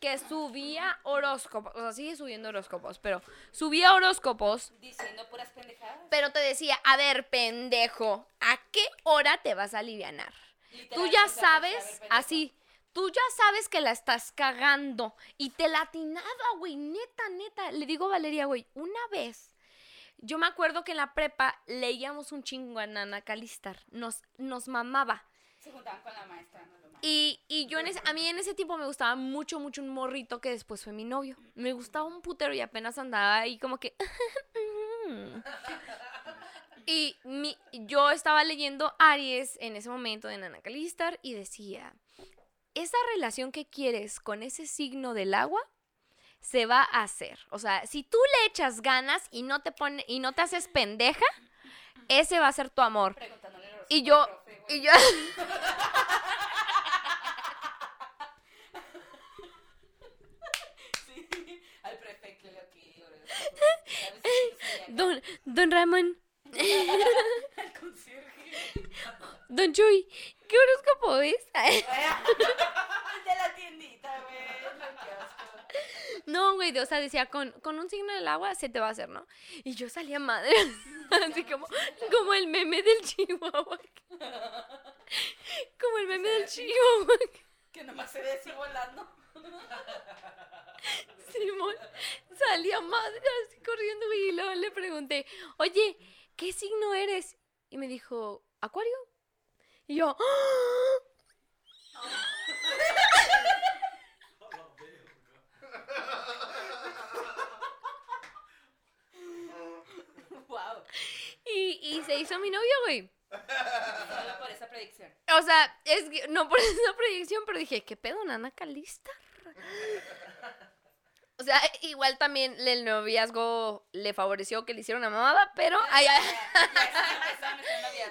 que subía horóscopos, o sea, sigue subiendo horóscopos, pero subía horóscopos diciendo puras pendejadas. Pero te decía, a ver, pendejo, ¿a qué hora te vas a alivianar? Tú ya sabes, así, tú ya sabes que la estás cagando. Y te la atinaba, güey, neta, neta. Le digo, Valeria, güey, una vez, yo me acuerdo que en la prepa leíamos un chingo a Nana Calistar, nos, nos mamaba. Se juntaban con la maestra, ¿no? Y, y yo en ese, a mí en ese tiempo me gustaba mucho, mucho un morrito que después fue mi novio. Me gustaba un putero y apenas andaba ahí como que... Y mi, yo estaba leyendo Aries en ese momento de Nana Calistar y decía... Esa relación que quieres con ese signo del agua se va a hacer. O sea, si tú le echas ganas y no te, pone, y no te haces pendeja, ese va a ser tu amor. Y yo... Y yo... Don, don Ramón. El conserje. Don Chuy, ¿qué horóscopo es? De la tiendita, güey. No, güey, o sea, decía, con, con un signo del agua se te va a hacer, ¿no? Y yo salía madre. Así como, como el meme del chihuahua. Como el meme del chihuahua. Que nomás se ve así volando. Simón salía madre así corriendo y luego le pregunté, oye, ¿qué signo eres? Y me dijo, Acuario. Y yo, ¡oh! Wow. Y, y se hizo mi novio, güey. Solo por esa predicción. O sea, es que, no por esa predicción, pero dije, ¿qué pedo, Nana Calistar? O sea, igual también el noviazgo le favoreció que le hicieron una mamada, pero... Ay, ay.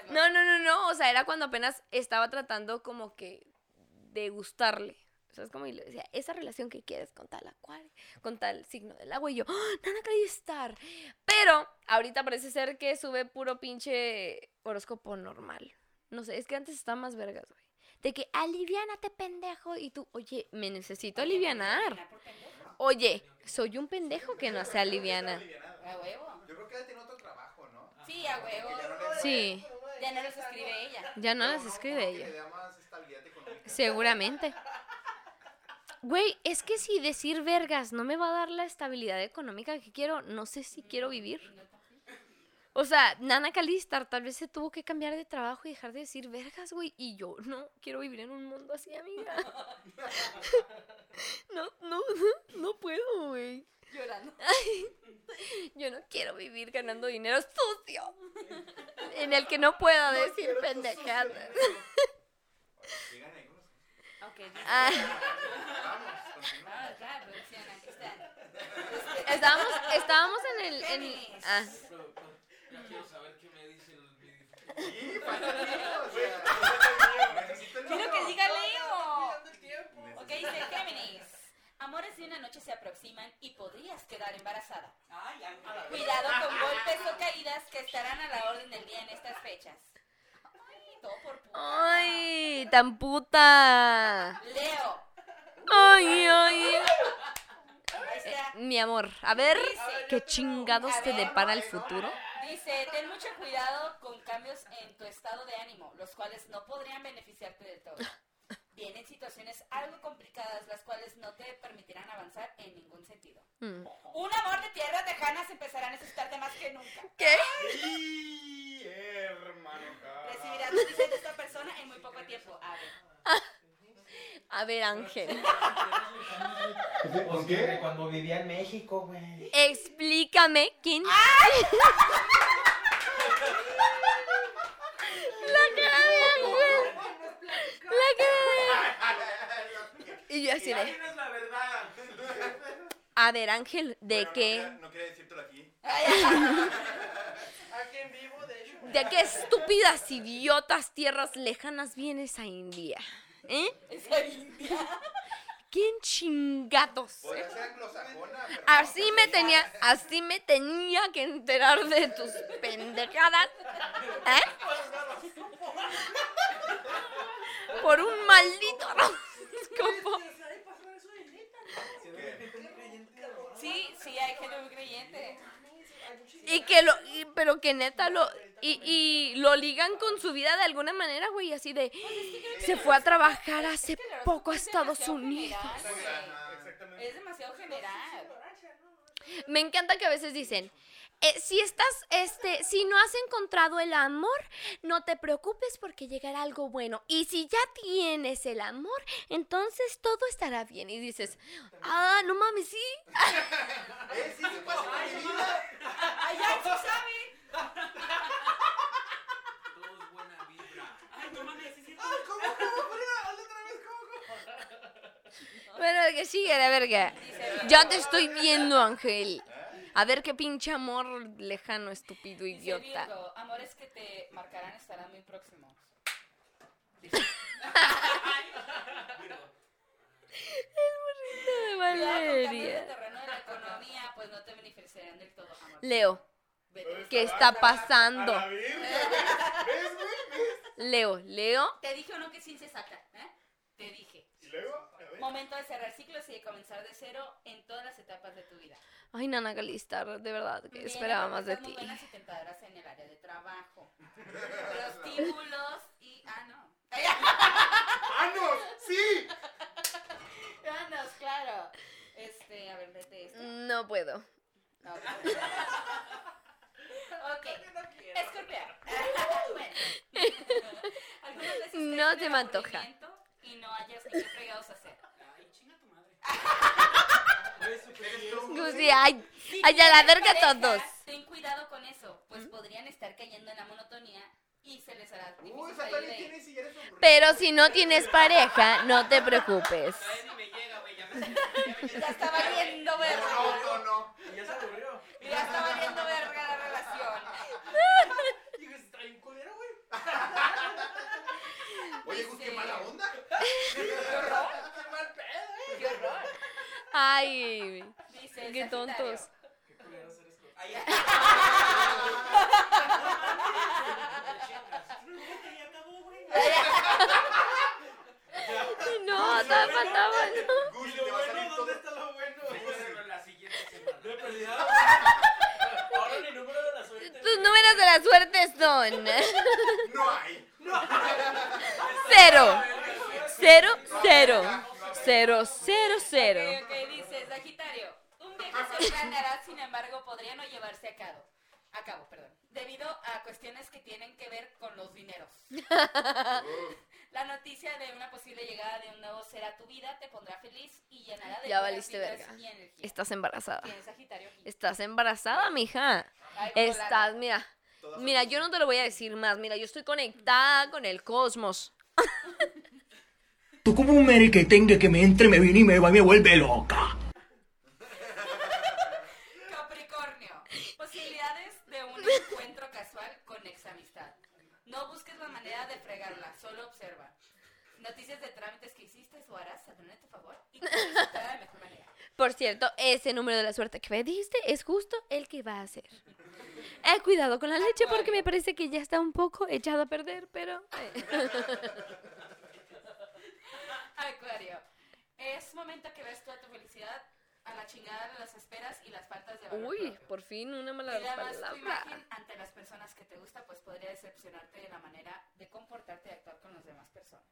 No, no, no, no, o sea, era cuando apenas estaba tratando como que de gustarle. O sea, es como, y le decía, esa relación que quieres con tal acuario, con tal signo del agua, y yo, ¡oh, Nana Calistar! Pero ahorita parece ser que sube puro pinche horóscopo normal. No sé, es que antes estaba más vergas, güey. De que, aliviánate, pendejo. Y tú, oye, me necesito oye, alivianar. Oye, soy un pendejo que no se aliviana. A huevo. Yo creo que ella tiene otro trabajo, ¿no? Sí, a huevo. Sí. Ya no los escribe ella. Ya no los escribe ella. Seguramente. Güey, es que si decir vergas no me va a dar la estabilidad económica que quiero, no sé si quiero vivir. O sea, Nana Calistar tal vez se tuvo que cambiar de trabajo y dejar de decir vergas, güey. Y yo, no, quiero vivir en un mundo así, amiga. No, no, no puedo, güey. Llorando. Ay, yo no quiero vivir ganando dinero sucio. en el que no puedo no decir pendejadas. Ah. Estábamos, estábamos en el... En, ah. Ya quiero saber qué me dicen los videos. Quiero que diga Leo. Ok, dice Géminis. Amores de una noche se aproximan y podrías quedar embarazada. Cuidado con golpes o caídas que estarán a la orden del día en estas fechas. Todo por puta. ¡Ay, tan puta! Leo. ¡Ay, ay! Eh, mi amor, a ver, dice, ¿qué chingados ver, te depara el futuro? Dice, ten mucho cuidado con cambios en tu estado de ánimo, los cuales no podrían beneficiarte del todo. Vienen situaciones algo complicadas, las cuales no te permitirán avanzar en ningún sentido. Mm. Un amor de tierras lejanas empezará a necesitarte más que nunca. ¿Qué? Sí, hermano. Recibirás noticias de esta persona en muy poco tiempo. A ver. Ah, a ver, Ángel. ¿Por qué? Cuando vivía en México, güey. Explícame, ¿quién? ¡Ay! La cara de Ángel. La cara de... Y yo así de... A ver, Ángel, ¿de bueno, qué? No quería, no quería decírtelo aquí. Aquí en vivo, de hecho. ¿De qué estúpidas, idiotas, tierras lejanas vienes a India? ¿Eh? ¿Es a India? ¿Quién chingados? Eh? Así no me tenía, así me tenía que enterar de tus pendejadas. ¿Eh? Por un maldito horóscopo. Sí, sí, hay gente muy creyente. Y que lo, y, pero que neta lo, y, y lo ligan con su vida de alguna manera, güey, así de, se fue a trabajar hace poco a Estados Unidos. Es demasiado general. Me encanta que a veces dicen, eh, si estás, este, si no has encontrado el amor, no te preocupes porque llegará algo bueno. Y si ya tienes el amor, entonces todo estará bien. Y dices, ah, no mames, sí. ¿Eh, sí se pasa con mi vida? Allá tú sabes. Todo es buena vibra. Ay, no mames, sí, sí. Ay, ¿cómo, cómo, Frida? Hazlo otra vez, ¿cómo, cómo? Bueno, que sigue la verga. Ya te estoy viendo, Ángel. A ver qué pinche amor lejano, estúpido, dice idiota. Virgo, amores que te marcarán estarán muy próximos. Dice. El burrito de Valeria. Terreno de la economía, pues no te beneficiarán del todo, amor. Leo, ¿qué está pasando? Leo, Leo. Te dije o no que sí se saca, ¿eh? Te dije. ¿Y luego? Momento de cerrar ciclos y de comenzar de cero en todas las etapas de tu vida. Ay, Nana Calistar, de verdad, que esperaba más de ti. Buenas y tentadoras en el área de trabajo. Prostíbulos y... Ah, no. ¡Anos! ¡Sí! ¡Anos, claro! Este, a ver, vete esto. No puedo. No, no puedo. Ok. Escorpión. No te me antoja. Y no hayas ni qué fregados hacer. Ay, chinga tu madre. Gusi, ay, ay, a la verga todos. Ten cuidado con eso, pues ¿Mm? podrían estar cayendo en la monotonía y se les hará difícil. Uy, esa todavía tiene si eres aburrido. Pero si no tienes pareja, no te preocupes. Ay, me llega, güey, ya me. Ya está valiendo verga. No, no, no. Ya se aburrió. Ya está valiendo verga la relación. Digo, se trae un culero, güey. Oye, Gus, qué mala onda. Qué horror. Qué mal pedo, eh. Qué horror. Ay, dice, qué tontos. Qué culeros eres tú. Ay, ya. No, te faltaba, ¿no? Gus, te va a salir todo. ¿Dónde está lo bueno? La siguiente semana. Me he perdido. Ahora mi número de la suerte. Tus números de la suerte son. No hay. Cero, cero, cero, cero, cero, cero. Ok, ok, dice Sagitario. Un viaje se planeará, sin embargo, podría no llevarse a cabo. A cabo, perdón. Debido a cuestiones que tienen que ver con los dineros. La noticia de una posible llegada de un nuevo ser a tu vida te pondrá feliz y llenará de... Ya valiste verga. Estás embarazada. ¿Quién es Sagitario? Estás embarazada, mija. Ay, estás, mira. Mira, yo no te lo voy a decir más. Mira, yo estoy conectada con el cosmos. Tú como un mere que tenga que me entre, me viene y me va y me vuelve loca. Capricornio. Posibilidades de un encuentro casual con examistad. No busques la manera de fregarla, solo observa. Noticias de trámites que hiciste o harás saldrán a tu favor y te resultará de mejor manera. Por cierto, ese número de la suerte que me diste es justo el que va a hacer. Eh, cuidado con la leche porque me parece que ya está un poco echado a perder, pero... Acuario, es momento que ves toda tu felicidad a la chingada de las esperas y las faltas de valor. Uy, propio. Por fin una mala palabra. Y además tu imagen ante las personas que te gusta pues podría decepcionarte de la manera de comportarte y actuar con las demás personas.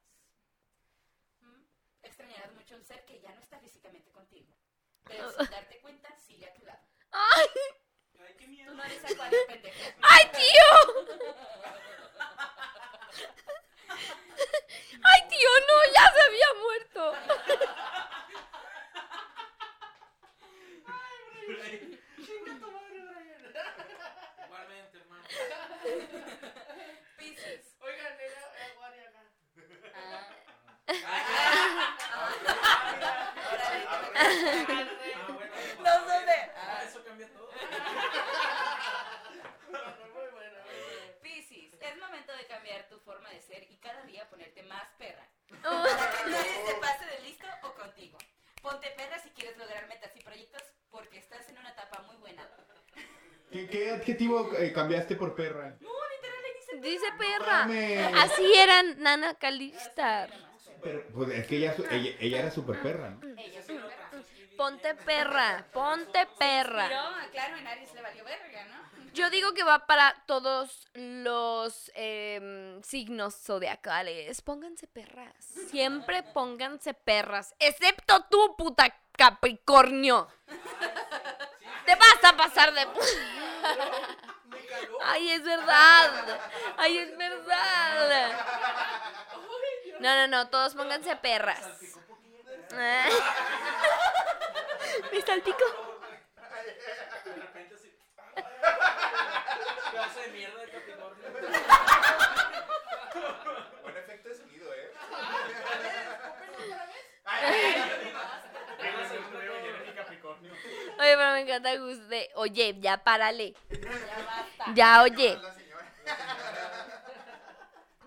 ¿Mm? Extrañarás mucho un ser que ya no está físicamente contigo, pero sin darte cuenta sigue a tu lado. ¡Ay! ¡Ay, qué miedo! Tú no eres acuario, pendejo. ¡Ay, tío! ¡Ay, tío, no! ¡Ya se había muerto! ¡Chinga tu madre, Brian! Igualmente, hermano. Pisces. Oigan, era acuario acá. No, ¿dónde? Ah, eso cambia todo. Pisces, es momento de cambiar tu forma de ser y cada día ponerte más perra. Para que nadie se pase de listo o contigo. Ponte perra si quieres lograr metas y proyectos porque estás en una etapa muy buena. ¿Qué, qué adjetivo eh, cambiaste por perra? No, literal dice perra. Dice perra. ¡Dame! Así era Nana Calistar. Pero pues, es que ella, ella, ella era super perra, ¿no? Ella es una perra. Ponte perra, ponte perra. No, claro, a nadie se le valió verga, ¿no? Yo digo que va para todos los eh, signos zodiacales. Pónganse perras. Siempre pónganse perras. Excepto tú, puta Capricornio. Te vas a pasar de puta. Ay, es verdad. Ay, es verdad. No, no, no. Todos pónganse perras. Me salpico. De repente así. Pedazo de mierda de Capricornio. Buen efecto de sonido, ¿eh? Oye, pero me encanta Gus de. Oye, ya párale. Ya basta. Ya, oye.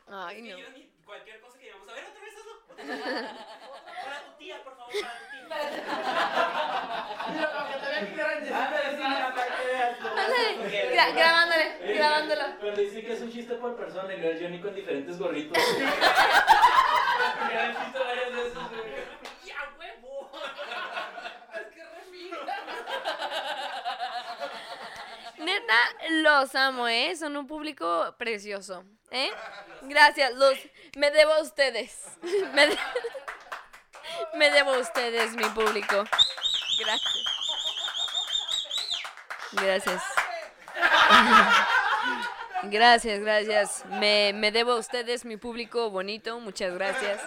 Ay, no. Cualquier cosa que llevamos. A ver, otra vez eso. Para tu tía, por favor, para tu tía. Gra- grabándole, eh, grabándolo. Pero le dicen que es un chiste por persona y lo es Johnny con diferentes gorritos. Ya he visto varias veces. ¡Ya huevo! Es que remita. Neta, los amo, ¿eh? Son un público precioso, ¿eh? Gracias, los me debo a ustedes. Me debo... Me debo a ustedes, mi público. Gracias. Gracias. Gracias, gracias. Me, me debo a ustedes, mi público bonito. Muchas gracias.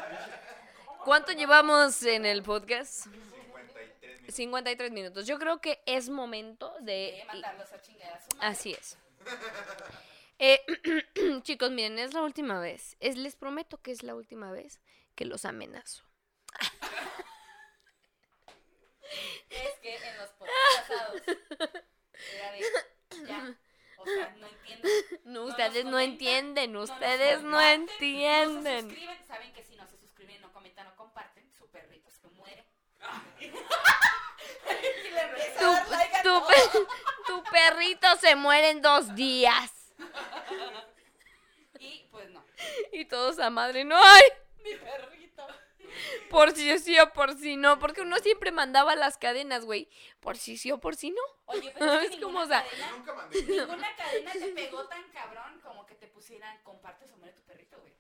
¿Cuánto llevamos en el podcast? cincuenta y tres minutos. cincuenta y tres minutos. Yo creo que es momento de... Sí, matarlos a chingadas. Así es. Eh, chicos, miren, es la última vez. Es, les prometo que es la última vez que los amenazo. Es que en los podcasts pasados era de, ya, o sea, no entienden. No, ustedes no, no entienden, ustedes no, no entienden. No se suscriben, saben que si no se suscriben, no comentan, no comparten, su perrito se muere. Y le empieza tu, a dar like a tu, per, tu perrito se muere en dos días. Y pues no. Y todos a madre, no hay. Mi perrito. Por si sí, sí o por si sí, no, porque uno siempre mandaba las cadenas, güey. Por si sí, sí o por si sí, no. Oye, pero es que ninguna, cadena, nunca mandé. Ninguna cadena te pegó tan cabrón como que te pusieran comparte o muere tu perrito, güey.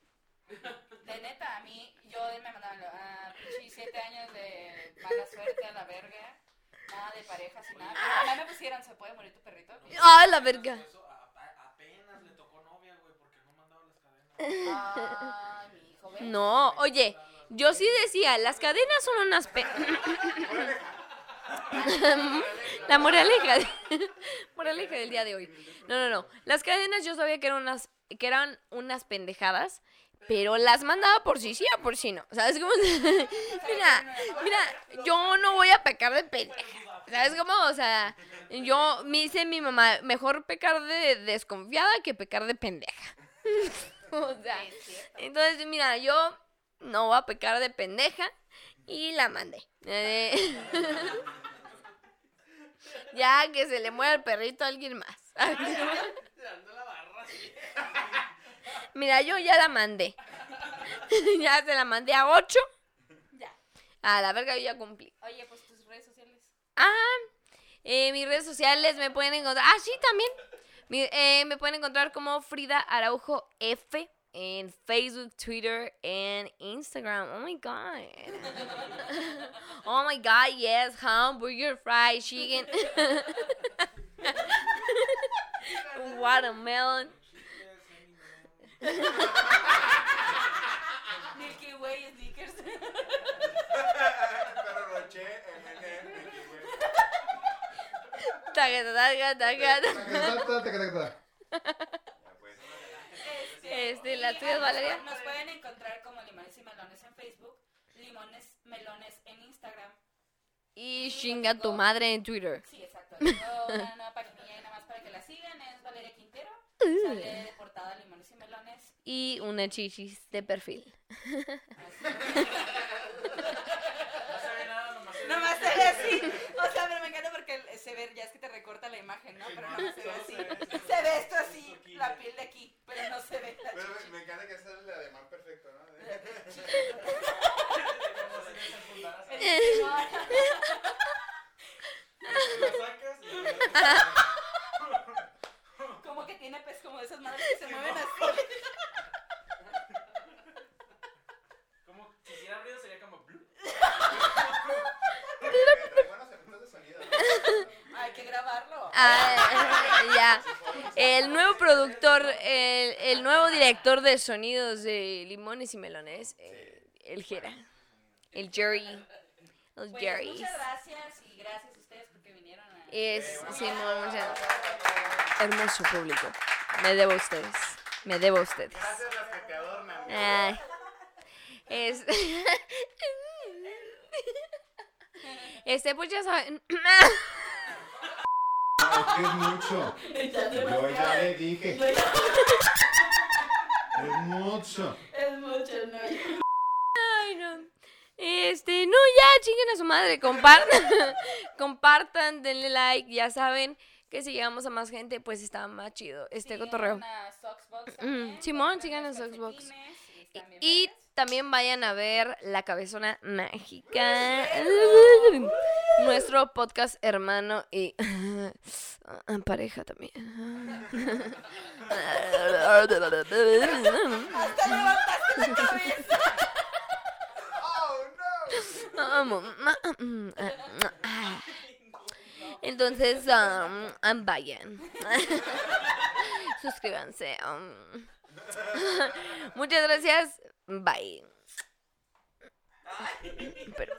De neta, a mí, yo me mandaba a siete años de mala suerte a la verga. Nada de parejas y nada. Pero a mí me pusieran, ¿se puede morir tu perrito? Ah, la verga. Eso, a, apenas le tocó novia, güey, porque no mandaba las cadenas. Ah, mi hijo, güey. No, oye. Yo sí decía, las cadenas son unas... Pe- la moraleja. Moraleja del día de hoy. No, no, no. Las cadenas yo sabía que eran unas, que eran unas pendejadas, pero las mandaba por sí, sí, a por sí no. ¿Sabes cómo? mira, mira, yo no voy a pecar de pendeja. ¿Sabes cómo? O sea, yo me dice mi mamá, mejor pecar de desconfiada que pecar de pendeja. O sea, entonces, mira, yo no voy a pecar de pendeja y la mandé. Eh, ya que se le muera el perrito a alguien más. Mira, yo ya la mandé. Ya se la mandé a ocho. Ya. A la verga, yo ya cumplí. Oye, pues tus redes sociales. Ah, eh, mis redes sociales me pueden encontrar. Ah, sí, también. Mi, eh, me pueden encontrar como Frida Araujo F en Facebook, Twitter, and Instagram. Oh my god. Oh my god, yes. Hamburger, fried chicken, watermelon. Milky Way sneakers. Pero Roche, taca, taca, taca. Este, las tuyas, Valeria. Nos pueden encontrar como Limones y Melones en Facebook, Limones Melones en Instagram. Y chinga tu madre en Twitter. Sí, exacto. Una nueva paquinilla nada más para que la sigan. Es Valeria Quintero. Sale de portada Limones y Melones. Y una chichis de perfil. No más se ve así. O sea, pero me encanta porque se ve, ya es que te recorta la imagen, ¿no? Pero no más se ve así. Se ve esto así, la piel de aquí, pero no se ve la chicha. Pero me encanta que sea el ademán perfecto, ¿no? Como que tiene pues como esas madres que se mueven así. Como si hubiera abrido sería como... Hay que grabarlo. Ah, ya. El nuevo productor, el, el nuevo director de sonidos de Limones y Melones, el, el Jera, el Jerry, el pues, Jerry. Muchas gracias y gracias a ustedes porque vinieron. A... Es sí, no, muchas... hermoso público. Me debo a ustedes, me debo a ustedes. Gracias a las que te adornan. Ah, es. Este, pues ya saben. Es que es mucho. Yo ya le dije. Es mucho. Es mucho, no. Ay, no. Este, no, ya, chinguen a su madre. Compartan. Compartan, denle like. Ya saben que si llegamos a más gente, pues está más chido este cotorreo. Mm, Simón, sigan a Soxbox. Y también vayan a ver La Cabezona Mágica, nuestro podcast hermano y pareja también. Hasta levantaste la cabeza. Oh, no. Entonces, um, vayan. Suscríbanse. Um. Muchas gracias. Bye. Pero...